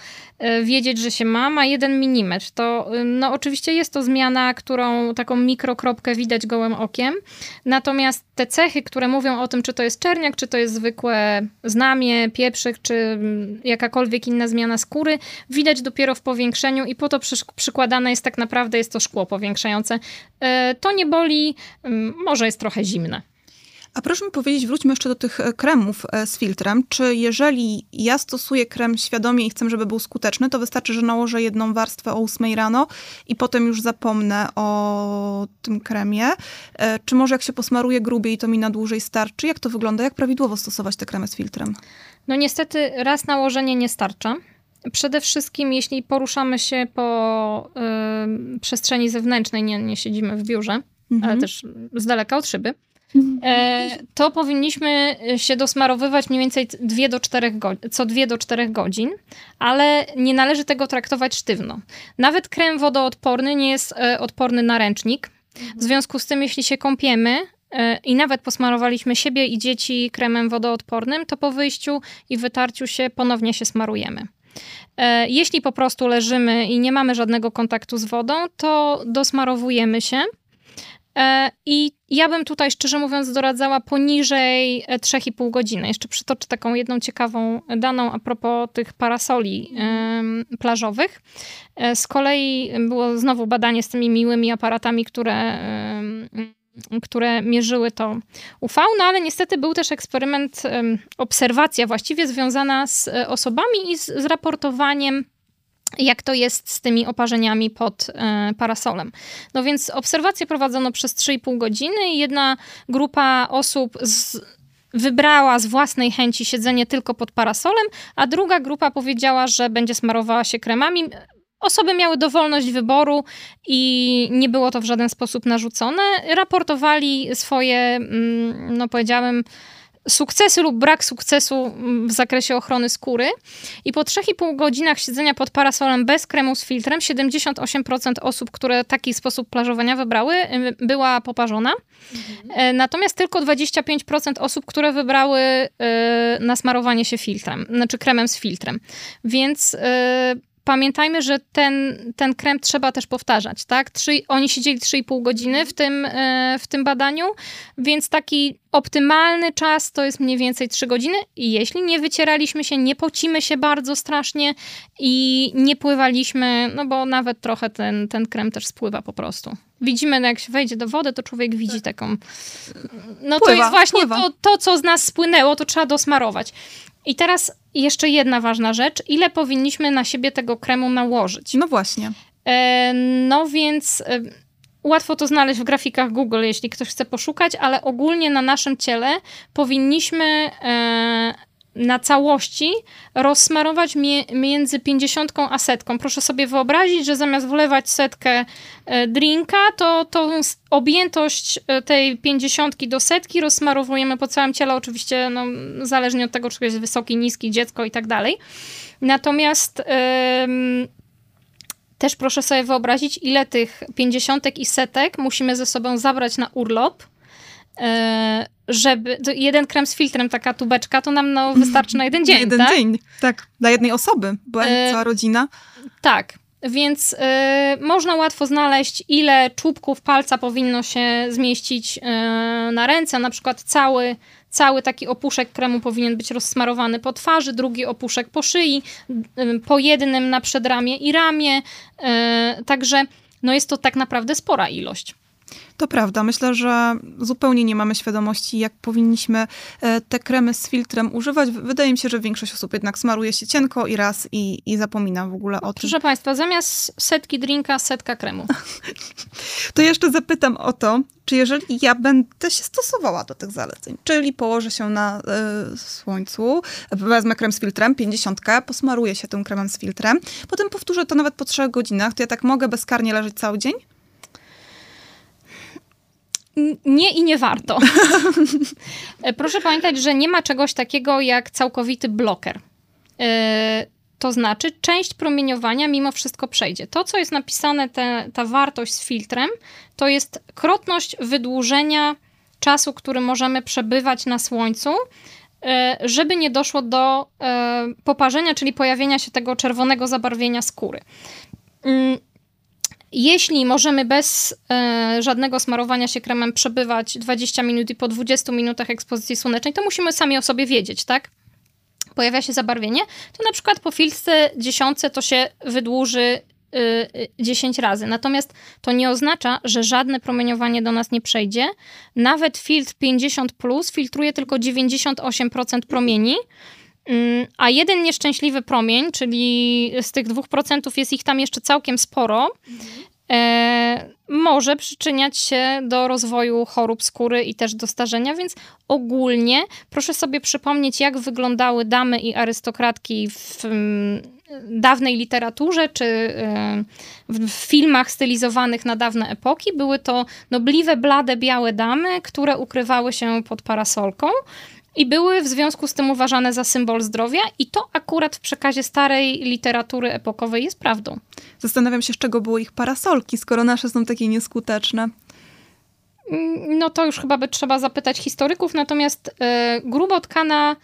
wiedzieć, że się ma 1 mm. To no, oczywiście jest to zmiana, którą taką mikrokropkę widać gołym okiem. Natomiast te cechy, które mówią o tym, czy to jest czerniak, czy to jest zwykłe znamię, pieprzyk, czy jakakolwiek inna zmiana skóry, widać dopiero w powiększeniu i po to przykładane jest tak naprawdę, jest to szkło powiększające. To nie boli, może jest trochę zimne. A proszę mi powiedzieć, wróćmy jeszcze do tych kremów z filtrem. Czy jeżeli ja stosuję krem świadomie i chcę, żeby był skuteczny, to wystarczy, że nałożę jedną warstwę o 8 rano i potem już zapomnę o tym kremie? Czy może jak się posmaruję grubiej, to mi na dłużej starczy? Jak to wygląda? Jak prawidłowo stosować te kremy z filtrem? No niestety raz nałożenie nie starczy. Przede wszystkim, jeśli poruszamy się po przestrzeni zewnętrznej, nie siedzimy w biurze, ale też z daleka od szyby, to powinniśmy się dosmarowywać mniej więcej co 2 do 4 godzin, ale nie należy tego traktować sztywno. Nawet krem wodoodporny nie jest odporny na ręcznik. W związku z tym, jeśli się kąpiemy i nawet posmarowaliśmy siebie i dzieci kremem wodoodpornym, to po wyjściu i wytarciu się ponownie się smarujemy. Jeśli po prostu leżymy i nie mamy żadnego kontaktu z wodą, to dosmarowujemy się. I ja bym tutaj, szczerze mówiąc, doradzała poniżej 3,5 godziny. Jeszcze przytoczę taką jedną ciekawą daną a propos tych parasoli plażowych. Z kolei było znowu badanie z tymi miłymi aparatami, które mierzyły to UV, no ale niestety był też eksperyment, obserwacja właściwie związana z osobami i z raportowaniem, jak to jest z tymi oparzeniami pod parasolem. No więc obserwacje prowadzono przez 3,5 godziny i jedna grupa osób wybrała z własnej chęci siedzenie tylko pod parasolem, a druga grupa powiedziała, że będzie smarowała się kremami. Osoby miały dowolność wyboru i nie było to w żaden sposób narzucone. Raportowali swoje, no powiedziałabym, sukcesy lub brak sukcesu w zakresie ochrony skóry. I po 3,5 godzinach siedzenia pod parasolem bez kremu z filtrem 78% osób, które taki sposób plażowania wybrały, była poparzona. Natomiast tylko 25% osób, które wybrały nasmarowanie się filtrem, znaczy kremem z filtrem. Więc pamiętajmy, że ten krem trzeba też powtarzać, tak? Oni siedzieli 3,5 godziny w tym badaniu, więc taki optymalny czas to jest mniej więcej 3 godziny. Jeśli nie wycieraliśmy się, nie pocimy się bardzo strasznie i nie pływaliśmy, no bo nawet trochę ten krem też spływa po prostu. Widzimy, jak się wejdzie do wody, to człowiek widzi taką... No pływa, to jest właśnie to, co z nas spłynęło, to trzeba dosmarować. I teraz jeszcze jedna ważna rzecz. Ile powinniśmy na siebie tego kremu nałożyć? No właśnie. No więc łatwo to znaleźć w grafikach Google, jeśli ktoś chce poszukać, ale ogólnie na naszym ciele powinniśmy na całości rozsmarować między 50 a 100. Proszę sobie wyobrazić, że zamiast wlewać 100 drinka, to tą objętość tej 50 do 100 rozsmarowujemy po całym ciele, oczywiście no, zależnie od tego, czy jest wysoki, niski, dziecko i tak dalej. Natomiast też proszę sobie wyobrazić, ile tych 50 i 100 musimy ze sobą zabrać na urlop, żeby jeden krem z filtrem, taka tubeczka, to nam no, wystarczy na jeden dzień. Tak, dla jednej osoby, bo cała rodzina. Tak, więc można łatwo znaleźć, ile czubków palca powinno się zmieścić na ręce. Na przykład cały taki opuszek kremu powinien być rozsmarowany po twarzy, drugi opuszek po szyi, po jednym na przedramię i ramię. Także no, jest to tak naprawdę spora ilość. To prawda. Myślę, że zupełnie nie mamy świadomości, jak powinniśmy te kremy z filtrem używać. Wydaje mi się, że większość osób jednak smaruje się cienko i raz i zapomina w ogóle o tym. Proszę Państwa, zamiast 100 drinka, 100 kremu. To jeszcze zapytam o to, czy jeżeli ja będę się stosowała do tych zaleceń, czyli położę się na słońcu, wezmę krem z filtrem, 50, posmaruję się tym kremem z filtrem, potem powtórzę to nawet po 3 godzinach, to ja tak mogę bezkarnie leżeć cały dzień? Nie i nie warto. Proszę pamiętać, że nie ma czegoś takiego jak całkowity bloker. To znaczy część promieniowania mimo wszystko przejdzie. To, co jest napisane, ta wartość z filtrem, to jest krotność wydłużenia czasu, który możemy przebywać na słońcu, żeby nie doszło do poparzenia, czyli pojawienia się tego czerwonego zabarwienia skóry. Jeśli możemy bez żadnego smarowania się kremem przebywać 20 minut i po 20 minutach ekspozycji słonecznej, to musimy sami o sobie wiedzieć, tak? Pojawia się zabarwienie, to na przykład po filtrze 10 to się wydłuży 10 razy. Natomiast to nie oznacza, że żadne promieniowanie do nas nie przejdzie. Nawet filtr 50+ filtruje tylko 98% promieni, a jeden nieszczęśliwy promień, czyli z tych 2% jest ich tam jeszcze całkiem sporo, może przyczyniać się do rozwoju chorób skóry i też do starzenia, więc ogólnie proszę sobie przypomnieć, jak wyglądały damy i arystokratki w dawnej literaturze czy w filmach stylizowanych na dawne epoki. Były to nobliwe, blade, białe damy, które ukrywały się pod parasolką i były w związku z tym uważane za symbol zdrowia, i to akurat w przekazie starej literatury epokowej jest prawdą. Zastanawiam się, z czego były ich parasolki, skoro nasze są takie nieskuteczne. No to już chyba by trzeba zapytać historyków, natomiast grubo tkana,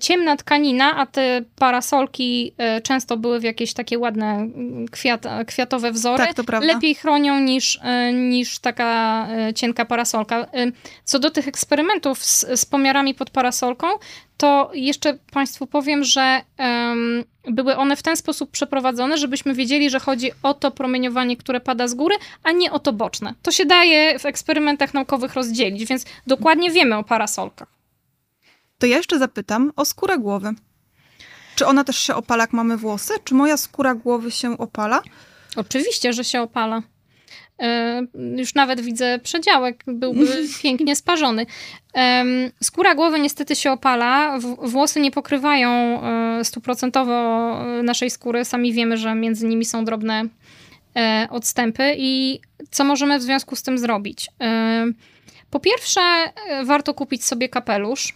ciemna tkanina, a te parasolki często były w jakieś takie ładne kwiatowe wzory. Tak, to prawda. Lepiej chronią niż taka cienka parasolka. Co do tych eksperymentów z pomiarami pod parasolką, to jeszcze Państwu powiem, że były one w ten sposób przeprowadzone, żebyśmy wiedzieli, że chodzi o to promieniowanie, które pada z góry, a nie o to boczne. To się daje w eksperymentach naukowych rozdzielić, więc dokładnie wiemy o parasolkach. To ja jeszcze zapytam o skórę głowy. Czy ona też się opala, jak mamy włosy? Czy moja skóra głowy się opala? Oczywiście, że się opala. Już nawet widzę przedziałek, byłby pięknie sparzony. Skóra głowy niestety się opala. Włosy nie pokrywają stuprocentowo naszej skóry. Sami wiemy, że między nimi są drobne odstępy. I co możemy w związku z tym zrobić? Po pierwsze, warto kupić sobie kapelusz.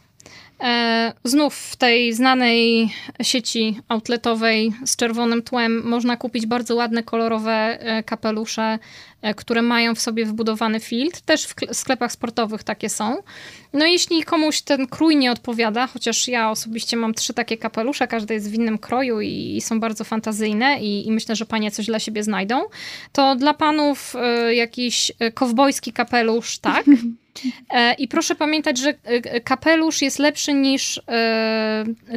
Znów w tej znanej sieci outletowej z czerwonym tłem można kupić bardzo ładne, kolorowe kapelusze, które mają w sobie wbudowany filtr. Też w sklepach sportowych takie są. No jeśli komuś ten krój nie odpowiada, chociaż ja osobiście mam 3 takie kapelusze, każdy jest w innym kroju i są bardzo fantazyjne i myślę, że panie coś dla siebie znajdą, to dla panów jakiś kowbojski kapelusz, tak? I proszę pamiętać, że kapelusz jest lepszy niż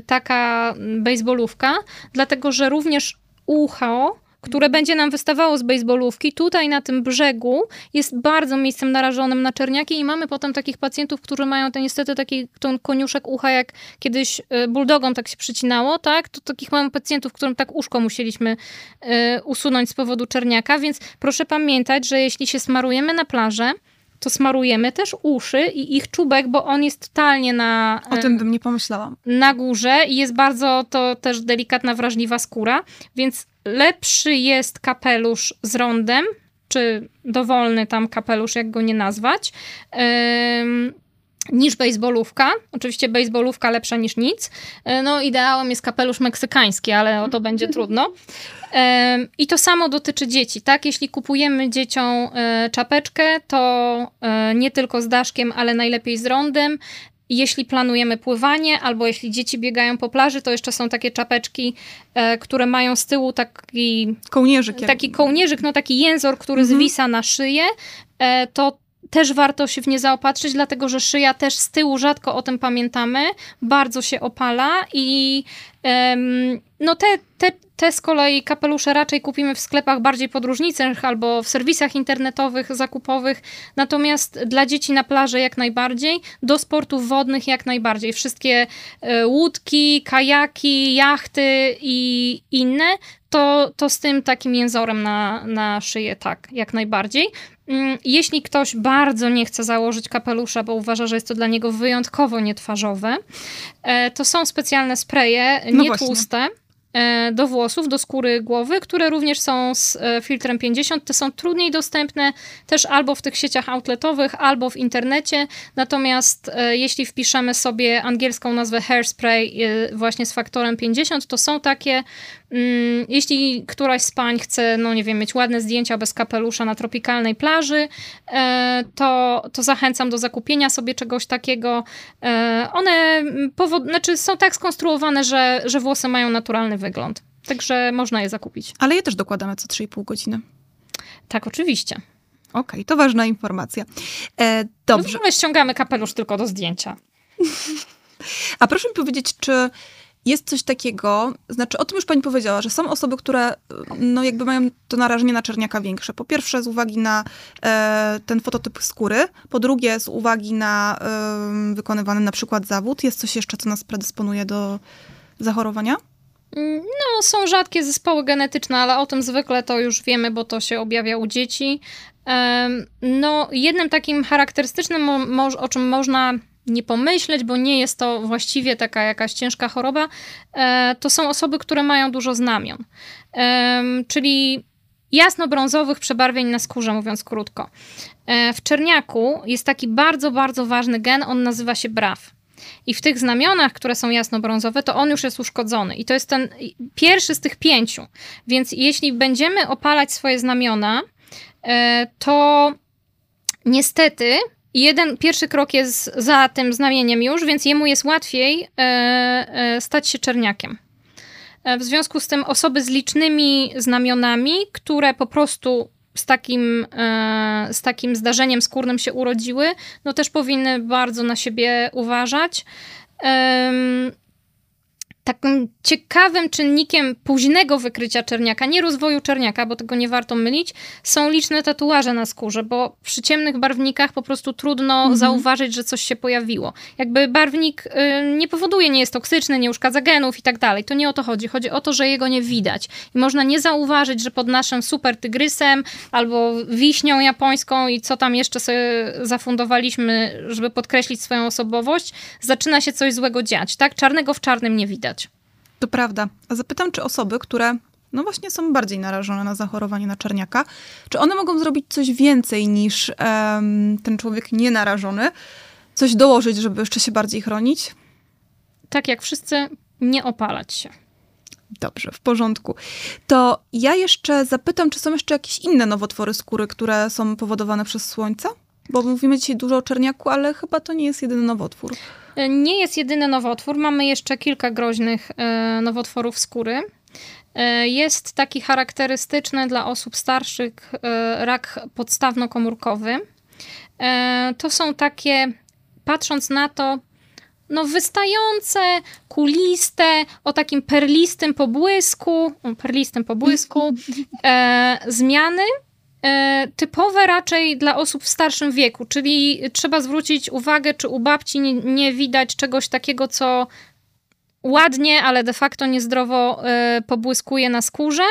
taka bejsbolówka, dlatego że również ucho, które będzie nam wystawało z bejsbolówki, tutaj na tym brzegu jest bardzo miejscem narażonym na czerniaki i mamy potem takich pacjentów, którzy mają te, niestety taki ten koniuszek ucha, jak kiedyś bulldogom tak się przycinało, tak? To takich mamy pacjentów, którym tak uszko musieliśmy usunąć z powodu czerniaka, więc proszę pamiętać, że jeśli się smarujemy na plażę, to smarujemy też uszy i ich czubek, bo on jest totalnie na... O tym bym nie pomyślałam. Na górze i jest bardzo to też delikatna, wrażliwa skóra, więc lepszy jest kapelusz z rondem, czy dowolny tam kapelusz, jak go nie nazwać, niż bejsbolówka. Oczywiście bejsbolówka lepsza niż nic. No ideałem jest kapelusz meksykański, ale o to będzie trudno. I to samo dotyczy dzieci, tak? Jeśli kupujemy dzieciom czapeczkę, to nie tylko z daszkiem, ale najlepiej z rondem. Jeśli planujemy pływanie, albo jeśli dzieci biegają po plaży, to jeszcze są takie czapeczki, które mają z tyłu taki... Kołnierzyk. Taki kołnierzyk, no taki jęzor, który zwisa na szyję. To też warto się w nie zaopatrzyć, dlatego że szyja też z tyłu, rzadko o tym pamiętamy, bardzo się opala i no te z kolei kapelusze raczej kupimy w sklepach bardziej podróżniczych albo w serwisach internetowych, zakupowych. Natomiast dla dzieci na plaży jak najbardziej, do sportów wodnych jak najbardziej. Wszystkie łódki, kajaki, jachty i inne, to z tym takim jęzorem na szyję, tak, jak najbardziej. Jeśli ktoś bardzo nie chce założyć kapelusza, bo uważa, że jest to dla niego wyjątkowo nietwarzowe, to są specjalne spreje, nietłuste, do włosów, do skóry głowy, które również są z filtrem 50. Te są trudniej dostępne też albo w tych sieciach outletowych, albo w internecie. Natomiast jeśli wpiszemy sobie angielską nazwę hairspray właśnie z faktorem 50, to są takie, jeśli któraś z pań chce, no nie wiem, mieć ładne zdjęcia bez kapelusza na tropikalnej plaży, to zachęcam do zakupienia sobie czegoś takiego. One są tak skonstruowane, że włosy mają naturalny wygląd. Także można je zakupić. Ale je też dokładamy co 3,5 godziny. Tak, oczywiście. Okej, to ważna informacja. Dobrze. No, my ściągamy kapelusz tylko do zdjęcia. A proszę mi powiedzieć, czy jest coś takiego, znaczy o tym już pani powiedziała, że są osoby, które no jakby mają to narażenie na czerniaka większe. Po pierwsze z uwagi na ten fototyp skóry, po drugie z uwagi na wykonywany na przykład zawód. Jest coś jeszcze, co nas predysponuje do zachorowania? No, są rzadkie zespoły genetyczne, ale o tym zwykle to już wiemy, bo to się objawia u dzieci. No, jednym takim charakterystycznym, o czym można nie pomyśleć, bo nie jest to właściwie taka jakaś ciężka choroba, to są osoby, które mają dużo znamion. Czyli jasnobrązowych przebarwień na skórze, mówiąc krótko. W czerniaku jest taki bardzo, bardzo ważny gen, on nazywa się BRAF. I w tych znamionach, które są jasnobrązowe, to on już jest uszkodzony. I to jest ten pierwszy z tych 5. Więc jeśli będziemy opalać swoje znamiona, to niestety pierwszy krok jest za tym znamieniem już, więc jemu jest łatwiej stać się czerniakiem. W związku z tym osoby z licznymi znamionami, które po prostu z takim zdarzeniem skórnym się urodziły, no też powinny bardzo na siebie uważać. Takim ciekawym czynnikiem późnego wykrycia czerniaka, nie rozwoju czerniaka, bo tego nie warto mylić, są liczne tatuaże na skórze, bo przy ciemnych barwnikach po prostu trudno zauważyć, że coś się pojawiło. Jakby barwnik nie powoduje, nie jest toksyczny, nie uszkadza genów i tak dalej. To nie o to chodzi. Chodzi o to, że jego nie widać. I można nie zauważyć, że pod naszym super tygrysem albo wiśnią japońską i co tam jeszcze sobie zafundowaliśmy, żeby podkreślić swoją osobowość, zaczyna się coś złego dziać. Tak? Czarnego w czarnym nie widać. To prawda. A zapytam, czy osoby, które no właśnie są bardziej narażone na zachorowanie na czerniaka, czy one mogą zrobić coś więcej niż ten człowiek nienarażony? Coś dołożyć, żeby jeszcze się bardziej chronić? Tak jak wszyscy, nie opalać się. Dobrze, w porządku. To ja jeszcze zapytam, czy są jeszcze jakieś inne nowotwory skóry, które są powodowane przez słońce? Bo mówimy dzisiaj dużo o czerniaku, ale chyba to nie jest jedyny nowotwór. Nie jest jedyny nowotwór. Mamy jeszcze kilka groźnych nowotworów skóry. Jest taki charakterystyczny dla osób starszych rak podstawnokomórkowy. To są takie, patrząc na to, no wystające, kuliste, o takim perlistym pobłysku zmiany. Typowe raczej dla osób w starszym wieku, czyli trzeba zwrócić uwagę, czy u babci nie widać czegoś takiego, co ładnie, ale de facto niezdrowo pobłyskuje na skórze.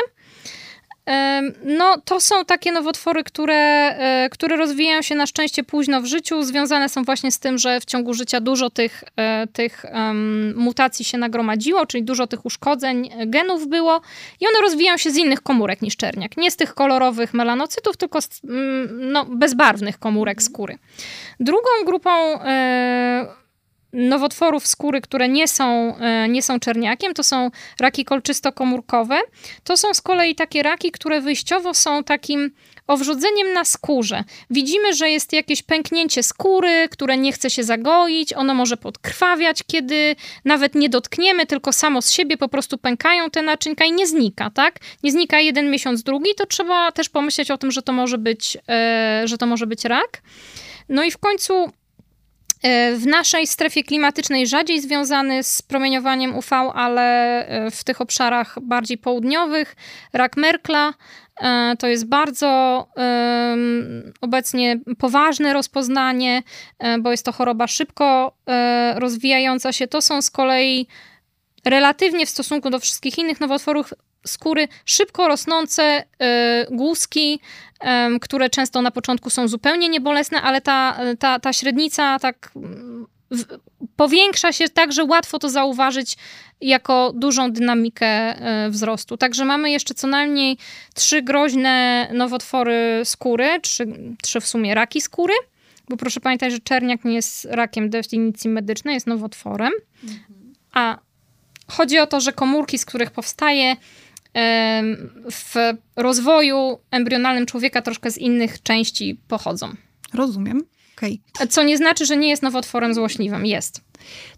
No to są takie nowotwory, które rozwijają się na szczęście późno w życiu, związane są właśnie z tym, że w ciągu życia dużo tych mutacji się nagromadziło, czyli dużo tych uszkodzeń genów było i one rozwijają się z innych komórek niż czerniak. Nie z tych kolorowych melanocytów, tylko z bezbarwnych komórek skóry. Drugą grupą nowotworów skóry, które nie są czerniakiem, to są raki kolczystokomórkowe. To są z kolei takie raki, które wyjściowo są takim owrzodzeniem na skórze. Widzimy, że jest jakieś pęknięcie skóry, które nie chce się zagoić, ono może podkrwawiać, kiedy nawet nie dotkniemy, tylko samo z siebie po prostu pękają te naczynka i nie znika, tak? Nie znika jeden miesiąc, drugi, to trzeba też pomyśleć o tym, że to może być rak. No i w końcu w naszej strefie klimatycznej rzadziej związany z promieniowaniem UV, ale w tych obszarach bardziej południowych, rak Merkla to jest bardzo obecnie poważne rozpoznanie, bo jest to choroba szybko rozwijająca się. To są z kolei relatywnie w stosunku do wszystkich innych nowotworów skóry szybko rosnące guzki, które często na początku są zupełnie niebolesne, ale ta średnica tak powiększa się tak, że łatwo to zauważyć jako dużą dynamikę wzrostu. Także mamy jeszcze co najmniej 3 groźne nowotwory skóry, 3 w sumie raki skóry, bo proszę pamiętać, że czerniak nie jest rakiem definicji medycznej, jest nowotworem, a chodzi o to, że komórki, z których powstaje w rozwoju embrionalnym człowieka troszkę z innych części pochodzą. Rozumiem. Okay. Co nie znaczy, że nie jest nowotworem złośliwym. Jest.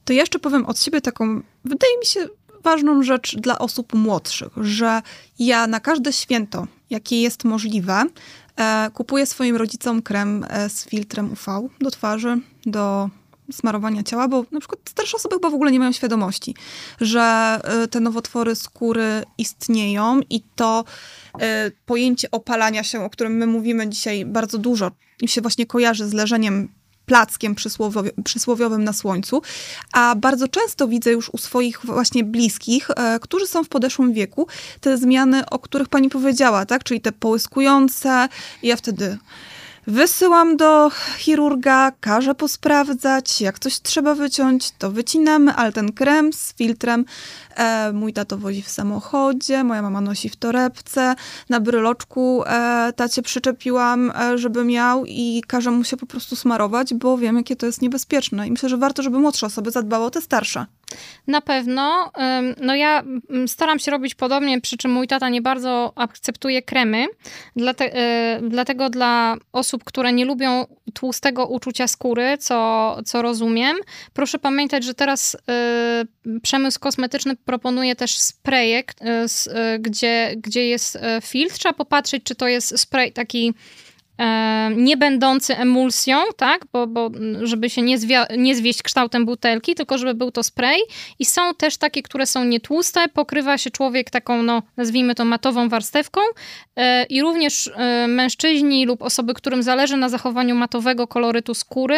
To ja jeszcze powiem od siebie taką, wydaje mi się, ważną rzecz dla osób młodszych, że ja na każde święto, jakie jest możliwe, kupuję swoim rodzicom krem z filtrem UV do twarzy, do smarowania ciała, bo na przykład starsze osoby chyba w ogóle nie mają świadomości, że te nowotwory skóry istnieją i to pojęcie opalania się, o którym my mówimy dzisiaj bardzo dużo, im się właśnie kojarzy z leżeniem plackiem przysłowiowym na słońcu, a bardzo często widzę już u swoich właśnie bliskich, którzy są w podeszłym wieku, te zmiany, o których pani powiedziała, tak? Czyli te połyskujące. Ja wtedy wysyłam do chirurga, każę posprawdzać, jak coś trzeba wyciąć, to wycinamy, ale ten krem z filtrem mój tato wozi w samochodzie, moja mama nosi w torebce, na bryloczku tacie przyczepiłam, żeby miał i każę mu się po prostu smarować, bo wiem, jakie to jest niebezpieczne i myślę, że warto, żeby młodsze osoby zadbały o te starsze. Na pewno. No ja staram się robić podobnie, przy czym mój tata nie bardzo akceptuje kremy. Dlatego dla osób, które nie lubią tłustego uczucia skóry, co rozumiem, proszę pamiętać, że teraz przemysł kosmetyczny proponuje też spreje, gdzie jest filtr. Trzeba popatrzeć, czy to jest sprej taki nie będący emulsją, tak? Bo żeby się nie zwieść kształtem butelki, tylko żeby był to spray. I są też takie, które są nietłuste, pokrywa się człowiek taką, no nazwijmy to matową warstewką i również mężczyźni lub osoby, którym zależy na zachowaniu matowego kolorytu skóry,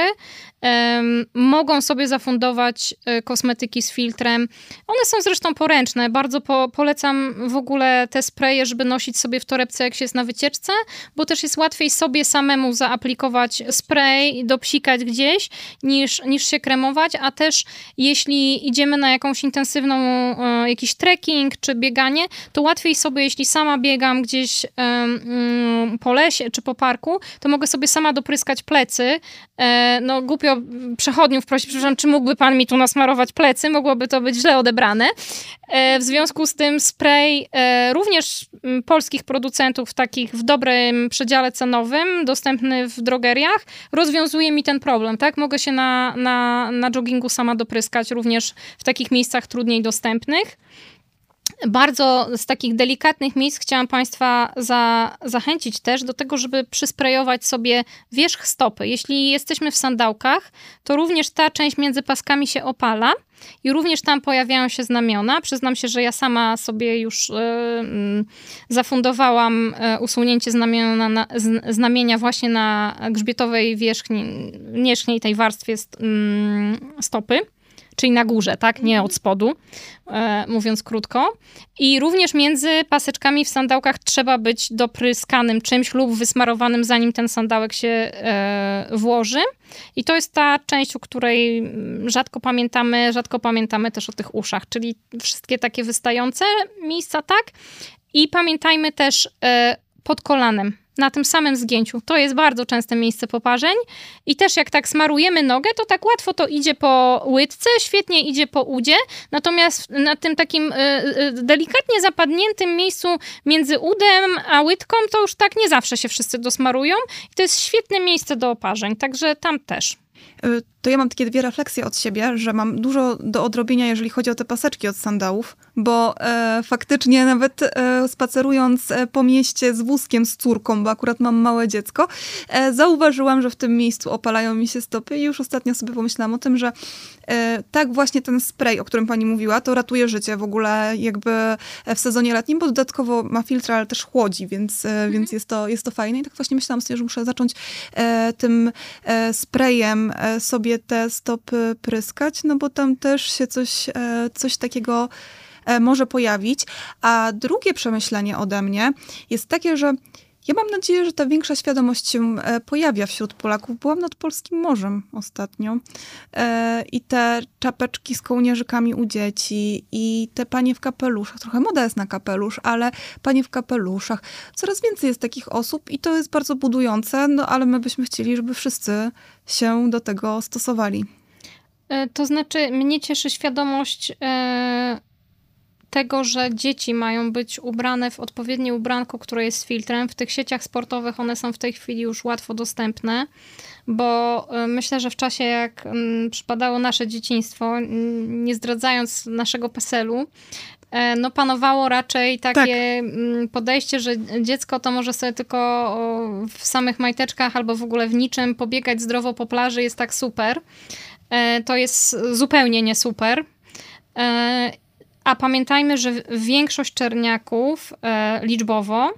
mogą sobie zafundować kosmetyki z filtrem. One są zresztą poręczne. Bardzo polecam w ogóle te spraye, żeby nosić sobie w torebce, jak się jest na wycieczce, bo też jest łatwiej sobie samemu zaaplikować spray, dopsikać gdzieś, niż się kremować, a też jeśli idziemy na jakąś intensywną, jakiś trekking czy bieganie, to łatwiej sobie, jeśli sama biegam gdzieś po lesie czy po parku, to mogę sobie sama dopryskać plecy. No głupio przechodniów prosić, przepraszam, czy mógłby pan mi tu nasmarować plecy? Mogłoby to być źle odebrane. W związku z tym spray również polskich producentów, takich w dobrym przedziale cenowym, dostępny w drogeriach, rozwiązuje mi ten problem, tak? Mogę się na joggingu sama dopryskać również w takich miejscach trudniej dostępnych. Bardzo z takich delikatnych miejsc chciałam Państwa zachęcić też do tego, żeby przysprejować sobie wierzch stopy. Jeśli jesteśmy w sandałkach, to również ta część między paskami się opala i również tam pojawiają się znamiona. Przyznam się, że ja sama sobie już zafundowałam usunięcie znamienia właśnie na grzbietowej wierzchniej tej warstwie stopy. Czyli na górze, tak? Nie od spodu, mówiąc krótko. I również między paseczkami w sandałkach trzeba być dopryskanym czymś lub wysmarowanym, zanim ten sandałek się włoży. I to jest ta część, o której rzadko pamiętamy też o tych uszach, czyli wszystkie takie wystające miejsca, tak? I pamiętajmy też pod kolanem. Na tym samym zgięciu. To jest bardzo częste miejsce poparzeń i też jak tak smarujemy nogę, to tak łatwo to idzie po łydce, świetnie idzie po udzie, natomiast na tym takim delikatnie zapadniętym miejscu między udem a łydką to już tak nie zawsze się wszyscy dosmarują i to jest świetne miejsce do oparzeń, także tam też. To ja mam takie dwie refleksje od siebie, że mam dużo do odrobienia, jeżeli chodzi o te paseczki od sandałów, bo faktycznie nawet spacerując po mieście z wózkiem, z córką, bo akurat mam małe dziecko, zauważyłam, że w tym miejscu opalają mi się stopy i już ostatnio sobie pomyślałam o tym, że tak właśnie ten spray, o którym pani mówiła, to ratuje życie w ogóle jakby w sezonie letnim, bo dodatkowo ma filtr, ale też chłodzi, więc jest to fajne i tak właśnie myślałam sobie, że muszę zacząć tym sprayem sobie te stopy pryskać, no bo tam też się coś takiego może pojawić. A drugie przemyślenie ode mnie jest takie, że ja mam nadzieję, że ta większa świadomość się pojawia wśród Polaków. Byłam nad polskim morzem ostatnio i te czapeczki z kołnierzykami u dzieci i te panie w kapeluszach. Trochę moda jest na kapelusz, ale panie w kapeluszach. Coraz więcej jest takich osób i to jest bardzo budujące, no ale my byśmy chcieli, żeby wszyscy się do tego stosowali. To znaczy, mnie cieszy świadomość tego, że dzieci mają być ubrane w odpowiednie ubranko, które jest z filtrem. W tych sieciach sportowych one są w tej chwili już łatwo dostępne, bo myślę, że w czasie jak przypadało nasze dzieciństwo, nie zdradzając naszego PESEL-u, no panowało raczej takie podejście, że dziecko to może sobie tylko w samych majteczkach albo w ogóle w niczym pobiegać zdrowo po plaży, jest tak super. to jest zupełnie nie super. A pamiętajmy, że większość czerniaków liczbowo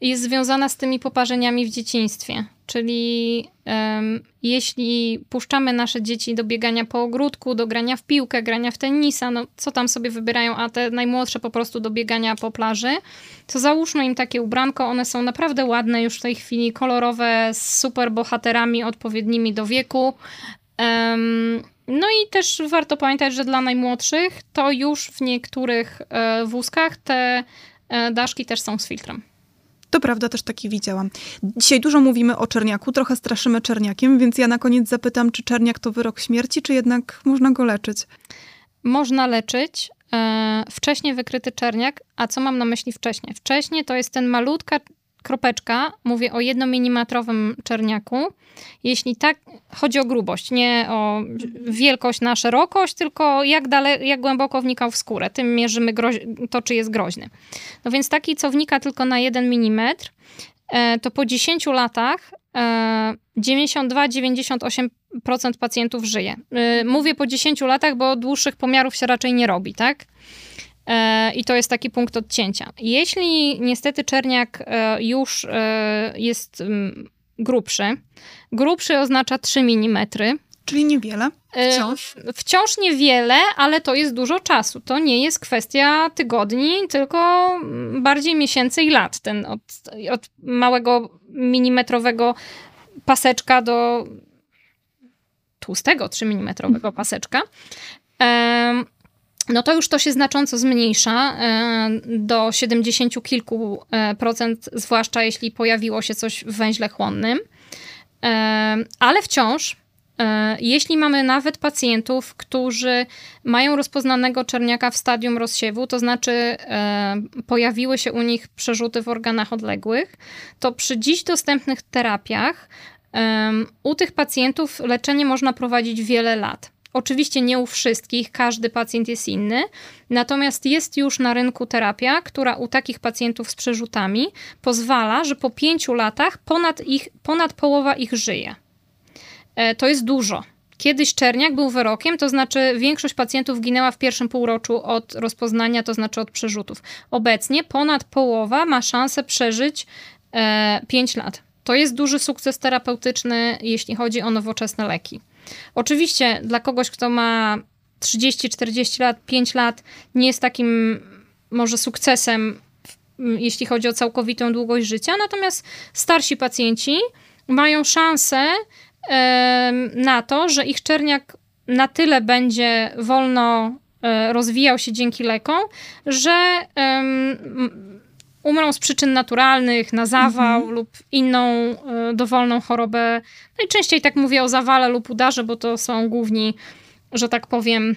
jest związana z tymi poparzeniami w dzieciństwie. Czyli jeśli puszczamy nasze dzieci do biegania po ogródku, do grania w piłkę, grania w tenisa, no co tam sobie wybierają, a te najmłodsze po prostu do biegania po plaży, to załóżmy im takie ubranko, one są naprawdę ładne już w tej chwili, kolorowe, z super bohaterami odpowiednimi do wieku. No i też warto pamiętać, że dla najmłodszych to już w niektórych wózkach te daszki też są z filtrem. To prawda, też taki widziałam. Dzisiaj dużo mówimy o czerniaku, trochę straszymy czerniakiem, więc ja na koniec zapytam, czy czerniak to wyrok śmierci, czy jednak można go leczyć? Można leczyć. Wcześnie wykryty czerniak. A co mam na myśli wcześnie? Wcześnie to jest ten malutka kropeczka, mówię o 1-milimetrowym czerniaku. Jeśli tak, chodzi o grubość, nie o wielkość na szerokość, tylko jak głęboko wnikał w skórę. Tym mierzymy to, czy jest groźny. No więc taki, co wnika tylko na 1 mm, to po 10 latach 92-98% pacjentów żyje. Mówię po 10 latach, bo dłuższych pomiarów się raczej nie robi, tak? I to jest taki punkt odcięcia. Jeśli niestety czerniak już jest grubszy oznacza 3 mm. Czyli niewiele, wciąż. Wciąż niewiele, ale to jest dużo czasu. To nie jest kwestia tygodni, tylko bardziej miesięcy i lat. Ten od małego milimetrowego paseczka do tłustego 3 mm paseczka. No to już to się znacząco zmniejsza do 70 kilku procent, zwłaszcza jeśli pojawiło się coś w węźle chłonnym. Ale wciąż, jeśli mamy nawet pacjentów, którzy mają rozpoznanego czerniaka w stadium rozsiewu, to znaczy pojawiły się u nich przerzuty w organach odległych, to przy dziś dostępnych terapiach u tych pacjentów leczenie można prowadzić wiele lat. Oczywiście nie u wszystkich, każdy pacjent jest inny, natomiast jest już na rynku terapia, która u takich pacjentów z przerzutami pozwala, że po 5 latach ponad połowa ich żyje. To jest dużo. Kiedyś czerniak był wyrokiem, to znaczy większość pacjentów ginęła w pierwszym półroczu od rozpoznania, to znaczy od przerzutów. Obecnie ponad połowa ma szansę przeżyć 5 lat. To jest duży sukces terapeutyczny, jeśli chodzi o nowoczesne leki. Oczywiście dla kogoś, kto ma 30-40 lat, 5 lat nie jest takim może sukcesem, jeśli chodzi o całkowitą długość życia, natomiast starsi pacjenci mają szansę na to, że ich czerniak na tyle będzie wolno rozwijał się dzięki lekom, że umrą z przyczyn naturalnych, na zawał lub inną dowolną chorobę. Najczęściej tak mówię o zawale lub udarze, bo to są główni, że tak powiem,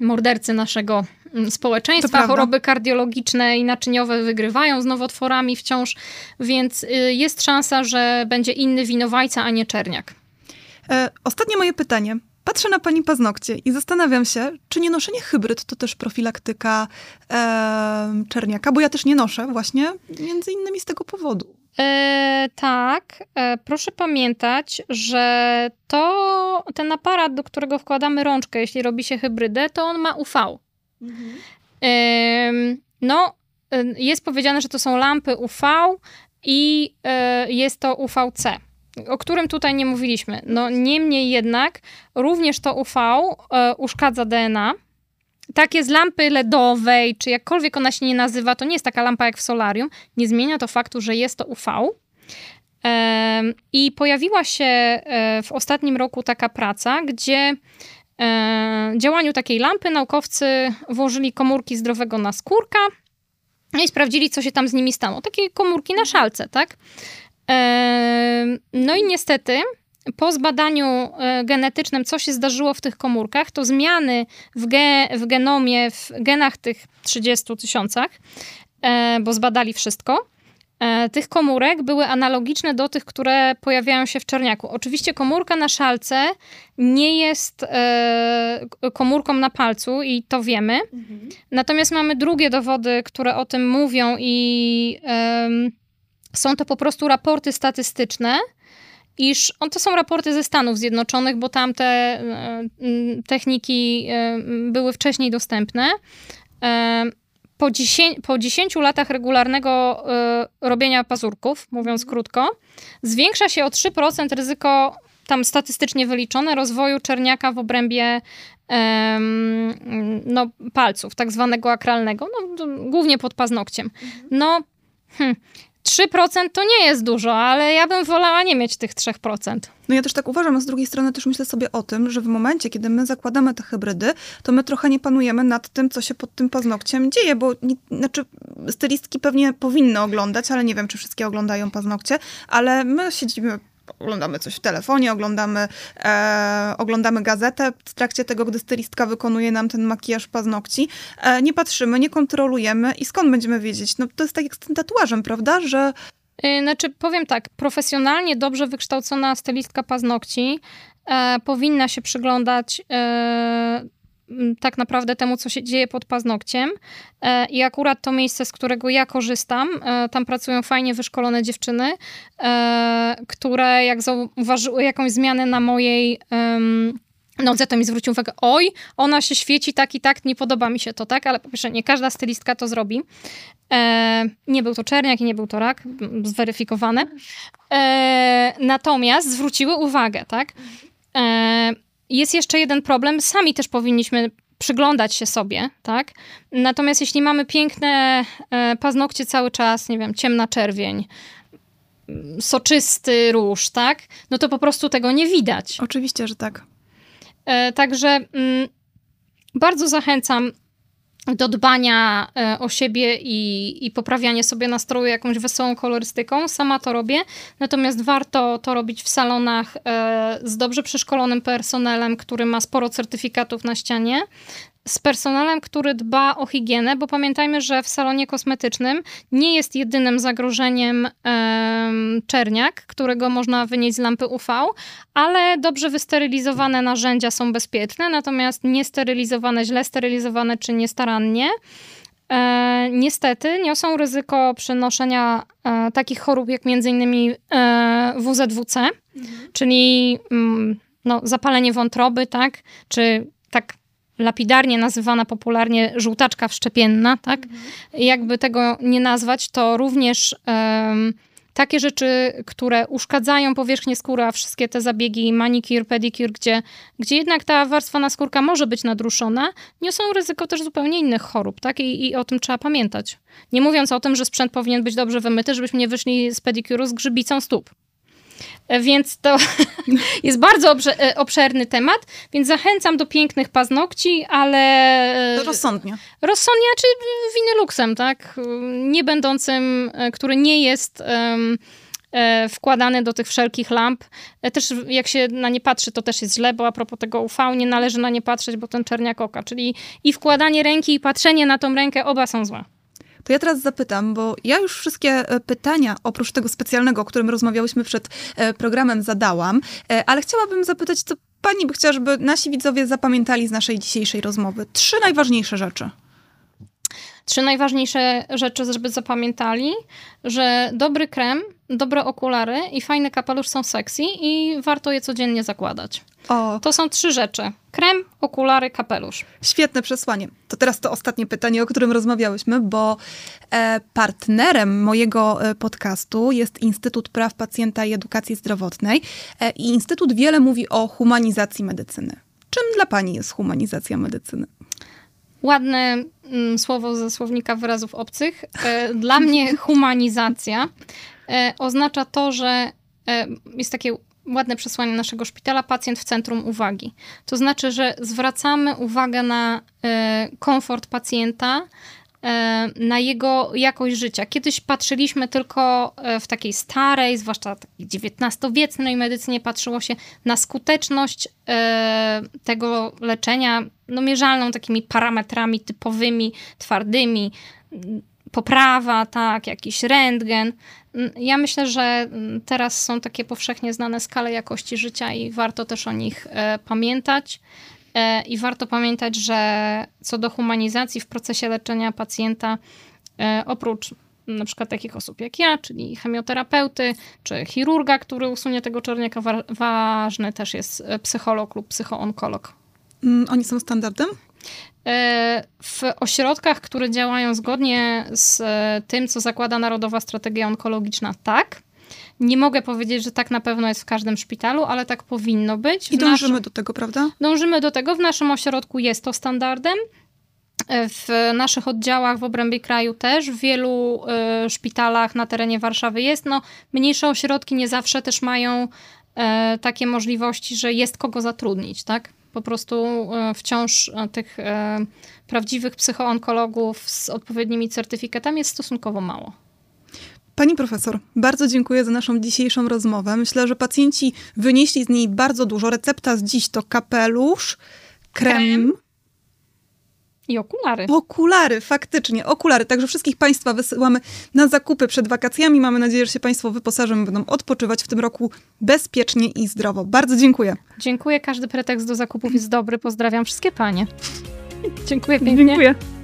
mordercy naszego społeczeństwa. Choroby kardiologiczne i naczyniowe wygrywają z nowotworami wciąż, więc jest szansa, że będzie inny winowajca, a nie czerniak. Ostatnie moje pytanie. Patrzę na pani paznokcie i zastanawiam się, czy nie noszenie hybryd to też profilaktyka czerniaka, bo ja też nie noszę właśnie między innymi z tego powodu. Tak. Proszę pamiętać, że to ten aparat, do którego wkładamy rączkę, jeśli robi się hybrydę, to on ma UV. Jest powiedziane, że to są lampy UV i jest to UVC, o którym tutaj nie mówiliśmy. No, niemniej jednak również to UV uszkadza DNA. Takie z lampy LEDowej, czy jakkolwiek ona się nie nazywa, to nie jest taka lampa jak w solarium. Nie zmienia to faktu, że jest to UV. I pojawiła się w ostatnim roku taka praca, gdzie działaniu takiej lampy naukowcy włożyli komórki zdrowego naskórka i sprawdzili, co się tam z nimi stało. Takie komórki na szalce, tak? No i niestety po zbadaniu genetycznym, co się zdarzyło w tych komórkach, to zmiany w genomie, w genach tych 30 000, bo zbadali wszystko, tych komórek były analogiczne do tych, które pojawiają się w czerniaku. Oczywiście komórka na szalce nie jest komórką na palcu i to wiemy. Natomiast mamy drugie dowody, które o tym mówią i są to po prostu raporty statystyczne iż to są raporty ze Stanów Zjednoczonych, bo tam te techniki były wcześniej dostępne. Po 10 latach regularnego robienia pazurków, mówiąc krótko, zwiększa się o 3% ryzyko, tam statystycznie wyliczone, rozwoju czerniaka w obrębie palców, tak zwanego akralnego, głównie pod paznokciem. 3% to nie jest dużo, ale ja bym wolała nie mieć tych 3%. No ja też tak uważam, a z drugiej strony też myślę sobie o tym, że w momencie, kiedy my zakładamy te hybrydy, to my trochę nie panujemy nad tym, co się pod tym paznokciem dzieje, bo stylistki pewnie powinny oglądać, ale nie wiem, czy wszystkie oglądają paznokcie, ale my siedzimy, oglądamy coś w telefonie, oglądamy gazetę. W trakcie tego, gdy stylistka wykonuje nam ten makijaż paznokci, nie patrzymy, nie kontrolujemy i skąd będziemy wiedzieć? No to jest tak jak z tym tatuażem, prawda? Że... powiem tak, profesjonalnie dobrze wykształcona stylistka paznokci powinna się przyglądać tak naprawdę temu, co się dzieje pod paznokciem. I akurat to miejsce, z którego ja korzystam, tam pracują fajnie wyszkolone dziewczyny, które jak zauważyły jakąś zmianę na mojej nodze, to mi zwrócił uwagę, oj, ona się świeci tak i tak, nie podoba mi się to, tak? Ale po pierwsze, nie każda stylistka to zrobi. Nie był to czerniak i nie był to rak, zweryfikowane. Natomiast zwróciły uwagę, tak? Jest jeszcze jeden problem, sami też powinniśmy przyglądać się sobie, tak? Natomiast jeśli mamy piękne paznokcie cały czas, nie wiem, ciemna czerwień, soczysty róż, tak? No to po prostu tego nie widać. Oczywiście, że tak. Także bardzo zachęcam do dbania o siebie i poprawiania sobie nastroju jakąś wesołą kolorystyką. Sama to robię. Natomiast warto to robić w salonach z dobrze przeszkolonym personelem, który ma sporo certyfikatów na ścianie. Z personelem, który dba o higienę, bo pamiętajmy, że w salonie kosmetycznym nie jest jedynym zagrożeniem czerniak, którego można wynieść z lampy UV, ale dobrze wysterylizowane narzędzia są bezpieczne, natomiast niesterylizowane, źle sterylizowane czy niestarannie niestety niosą ryzyko przenoszenia takich chorób jak m.in. WZWC, czyli zapalenie wątroby, tak, czy tak lapidarnie nazywana popularnie żółtaczka wszczepienna, tak? Jakby tego nie nazwać, to również takie rzeczy, które uszkadzają powierzchnię skóry, a wszystkie te zabiegi, manikir, pedikir, gdzie jednak ta warstwa naskórka może być nadruszona, niosą ryzyko też zupełnie innych chorób, tak? I o tym trzeba pamiętać. Nie mówiąc o tym, że sprzęt powinien być dobrze wymyty, żebyśmy nie wyszli z pedikuru z grzybicą stóp. Więc to jest bardzo obszerny temat, więc zachęcam do pięknych paznokci, ale... Rozsądnie. Rozsądnie, czy winyluksem, tak? Nie będącym, który nie jest wkładany do tych wszelkich lamp. Też jak się na nie patrzy, to też jest źle, bo a propos tego UV nie należy na nie patrzeć, bo ten czerniak oka, czyli i wkładanie ręki i patrzenie na tą rękę, oba są złe. To ja teraz zapytam, bo ja już wszystkie pytania, oprócz tego specjalnego, o którym rozmawiałyśmy przed programem, zadałam, ale chciałabym zapytać, co pani by chciała, żeby nasi widzowie zapamiętali z naszej dzisiejszej rozmowy. 3 najważniejsze rzeczy. 3 najważniejsze rzeczy, żeby zapamiętali, że dobry krem, dobre okulary i fajny kapelusz są sexy i warto je codziennie zakładać. O. To są 3 rzeczy. Krem, okulary, kapelusz. Świetne przesłanie. To teraz to ostatnie pytanie, o którym rozmawiałyśmy, bo partnerem mojego podcastu jest Instytut Praw Pacjenta i Edukacji Zdrowotnej i Instytut wiele mówi o humanizacji medycyny. Czym dla pani jest humanizacja medycyny? Ładne słowo ze słownika wyrazów obcych. Dla mnie humanizacja oznacza to, że jest takie ładne przesłanie naszego szpitala, pacjent w centrum uwagi. To znaczy, że zwracamy uwagę na komfort pacjenta, na jego jakość życia. Kiedyś patrzyliśmy tylko w takiej starej, zwłaszcza takiej XIX-wiecznej medycynie, patrzyło się na skuteczność tego leczenia, mierzalną takimi parametrami typowymi, twardymi, poprawa, tak, jakiś rentgen. Ja myślę, że teraz są takie powszechnie znane skale jakości życia i warto też o nich pamiętać. I warto pamiętać, że co do humanizacji w procesie leczenia pacjenta, oprócz na przykład takich osób jak ja, czyli chemioterapeuty, czy chirurga, który usunie tego czerniaka. Ważny też jest psycholog lub psychoonkolog. Oni są standardem? W ośrodkach, które działają zgodnie z tym, co zakłada Narodowa Strategia Onkologiczna, tak. Nie mogę powiedzieć, że tak na pewno jest w każdym szpitalu, ale tak powinno być. I dążymy do tego, prawda? Dążymy do tego. W naszym ośrodku jest to standardem. W naszych oddziałach w obrębie kraju też, w wielu szpitalach na terenie Warszawy jest. No, mniejsze ośrodki nie zawsze też mają takie możliwości, że jest kogo zatrudnić, tak? Po prostu wciąż tych prawdziwych psychoonkologów z odpowiednimi certyfikatami jest stosunkowo mało. Pani profesor, bardzo dziękuję za naszą dzisiejszą rozmowę. Myślę, że pacjenci wynieśli z niej bardzo dużo. Recepta z dziś to kapelusz, krem. I okulary. Okulary, faktycznie, okulary. Także wszystkich Państwa wysyłamy na zakupy przed wakacjami. Mamy nadzieję, że się Państwo wyposażą i będą odpoczywać w tym roku bezpiecznie i zdrowo. Bardzo dziękuję. Dziękuję. Każdy pretekst do zakupów jest dobry. Pozdrawiam wszystkie panie. Dziękuję pięknie. Dziękuję.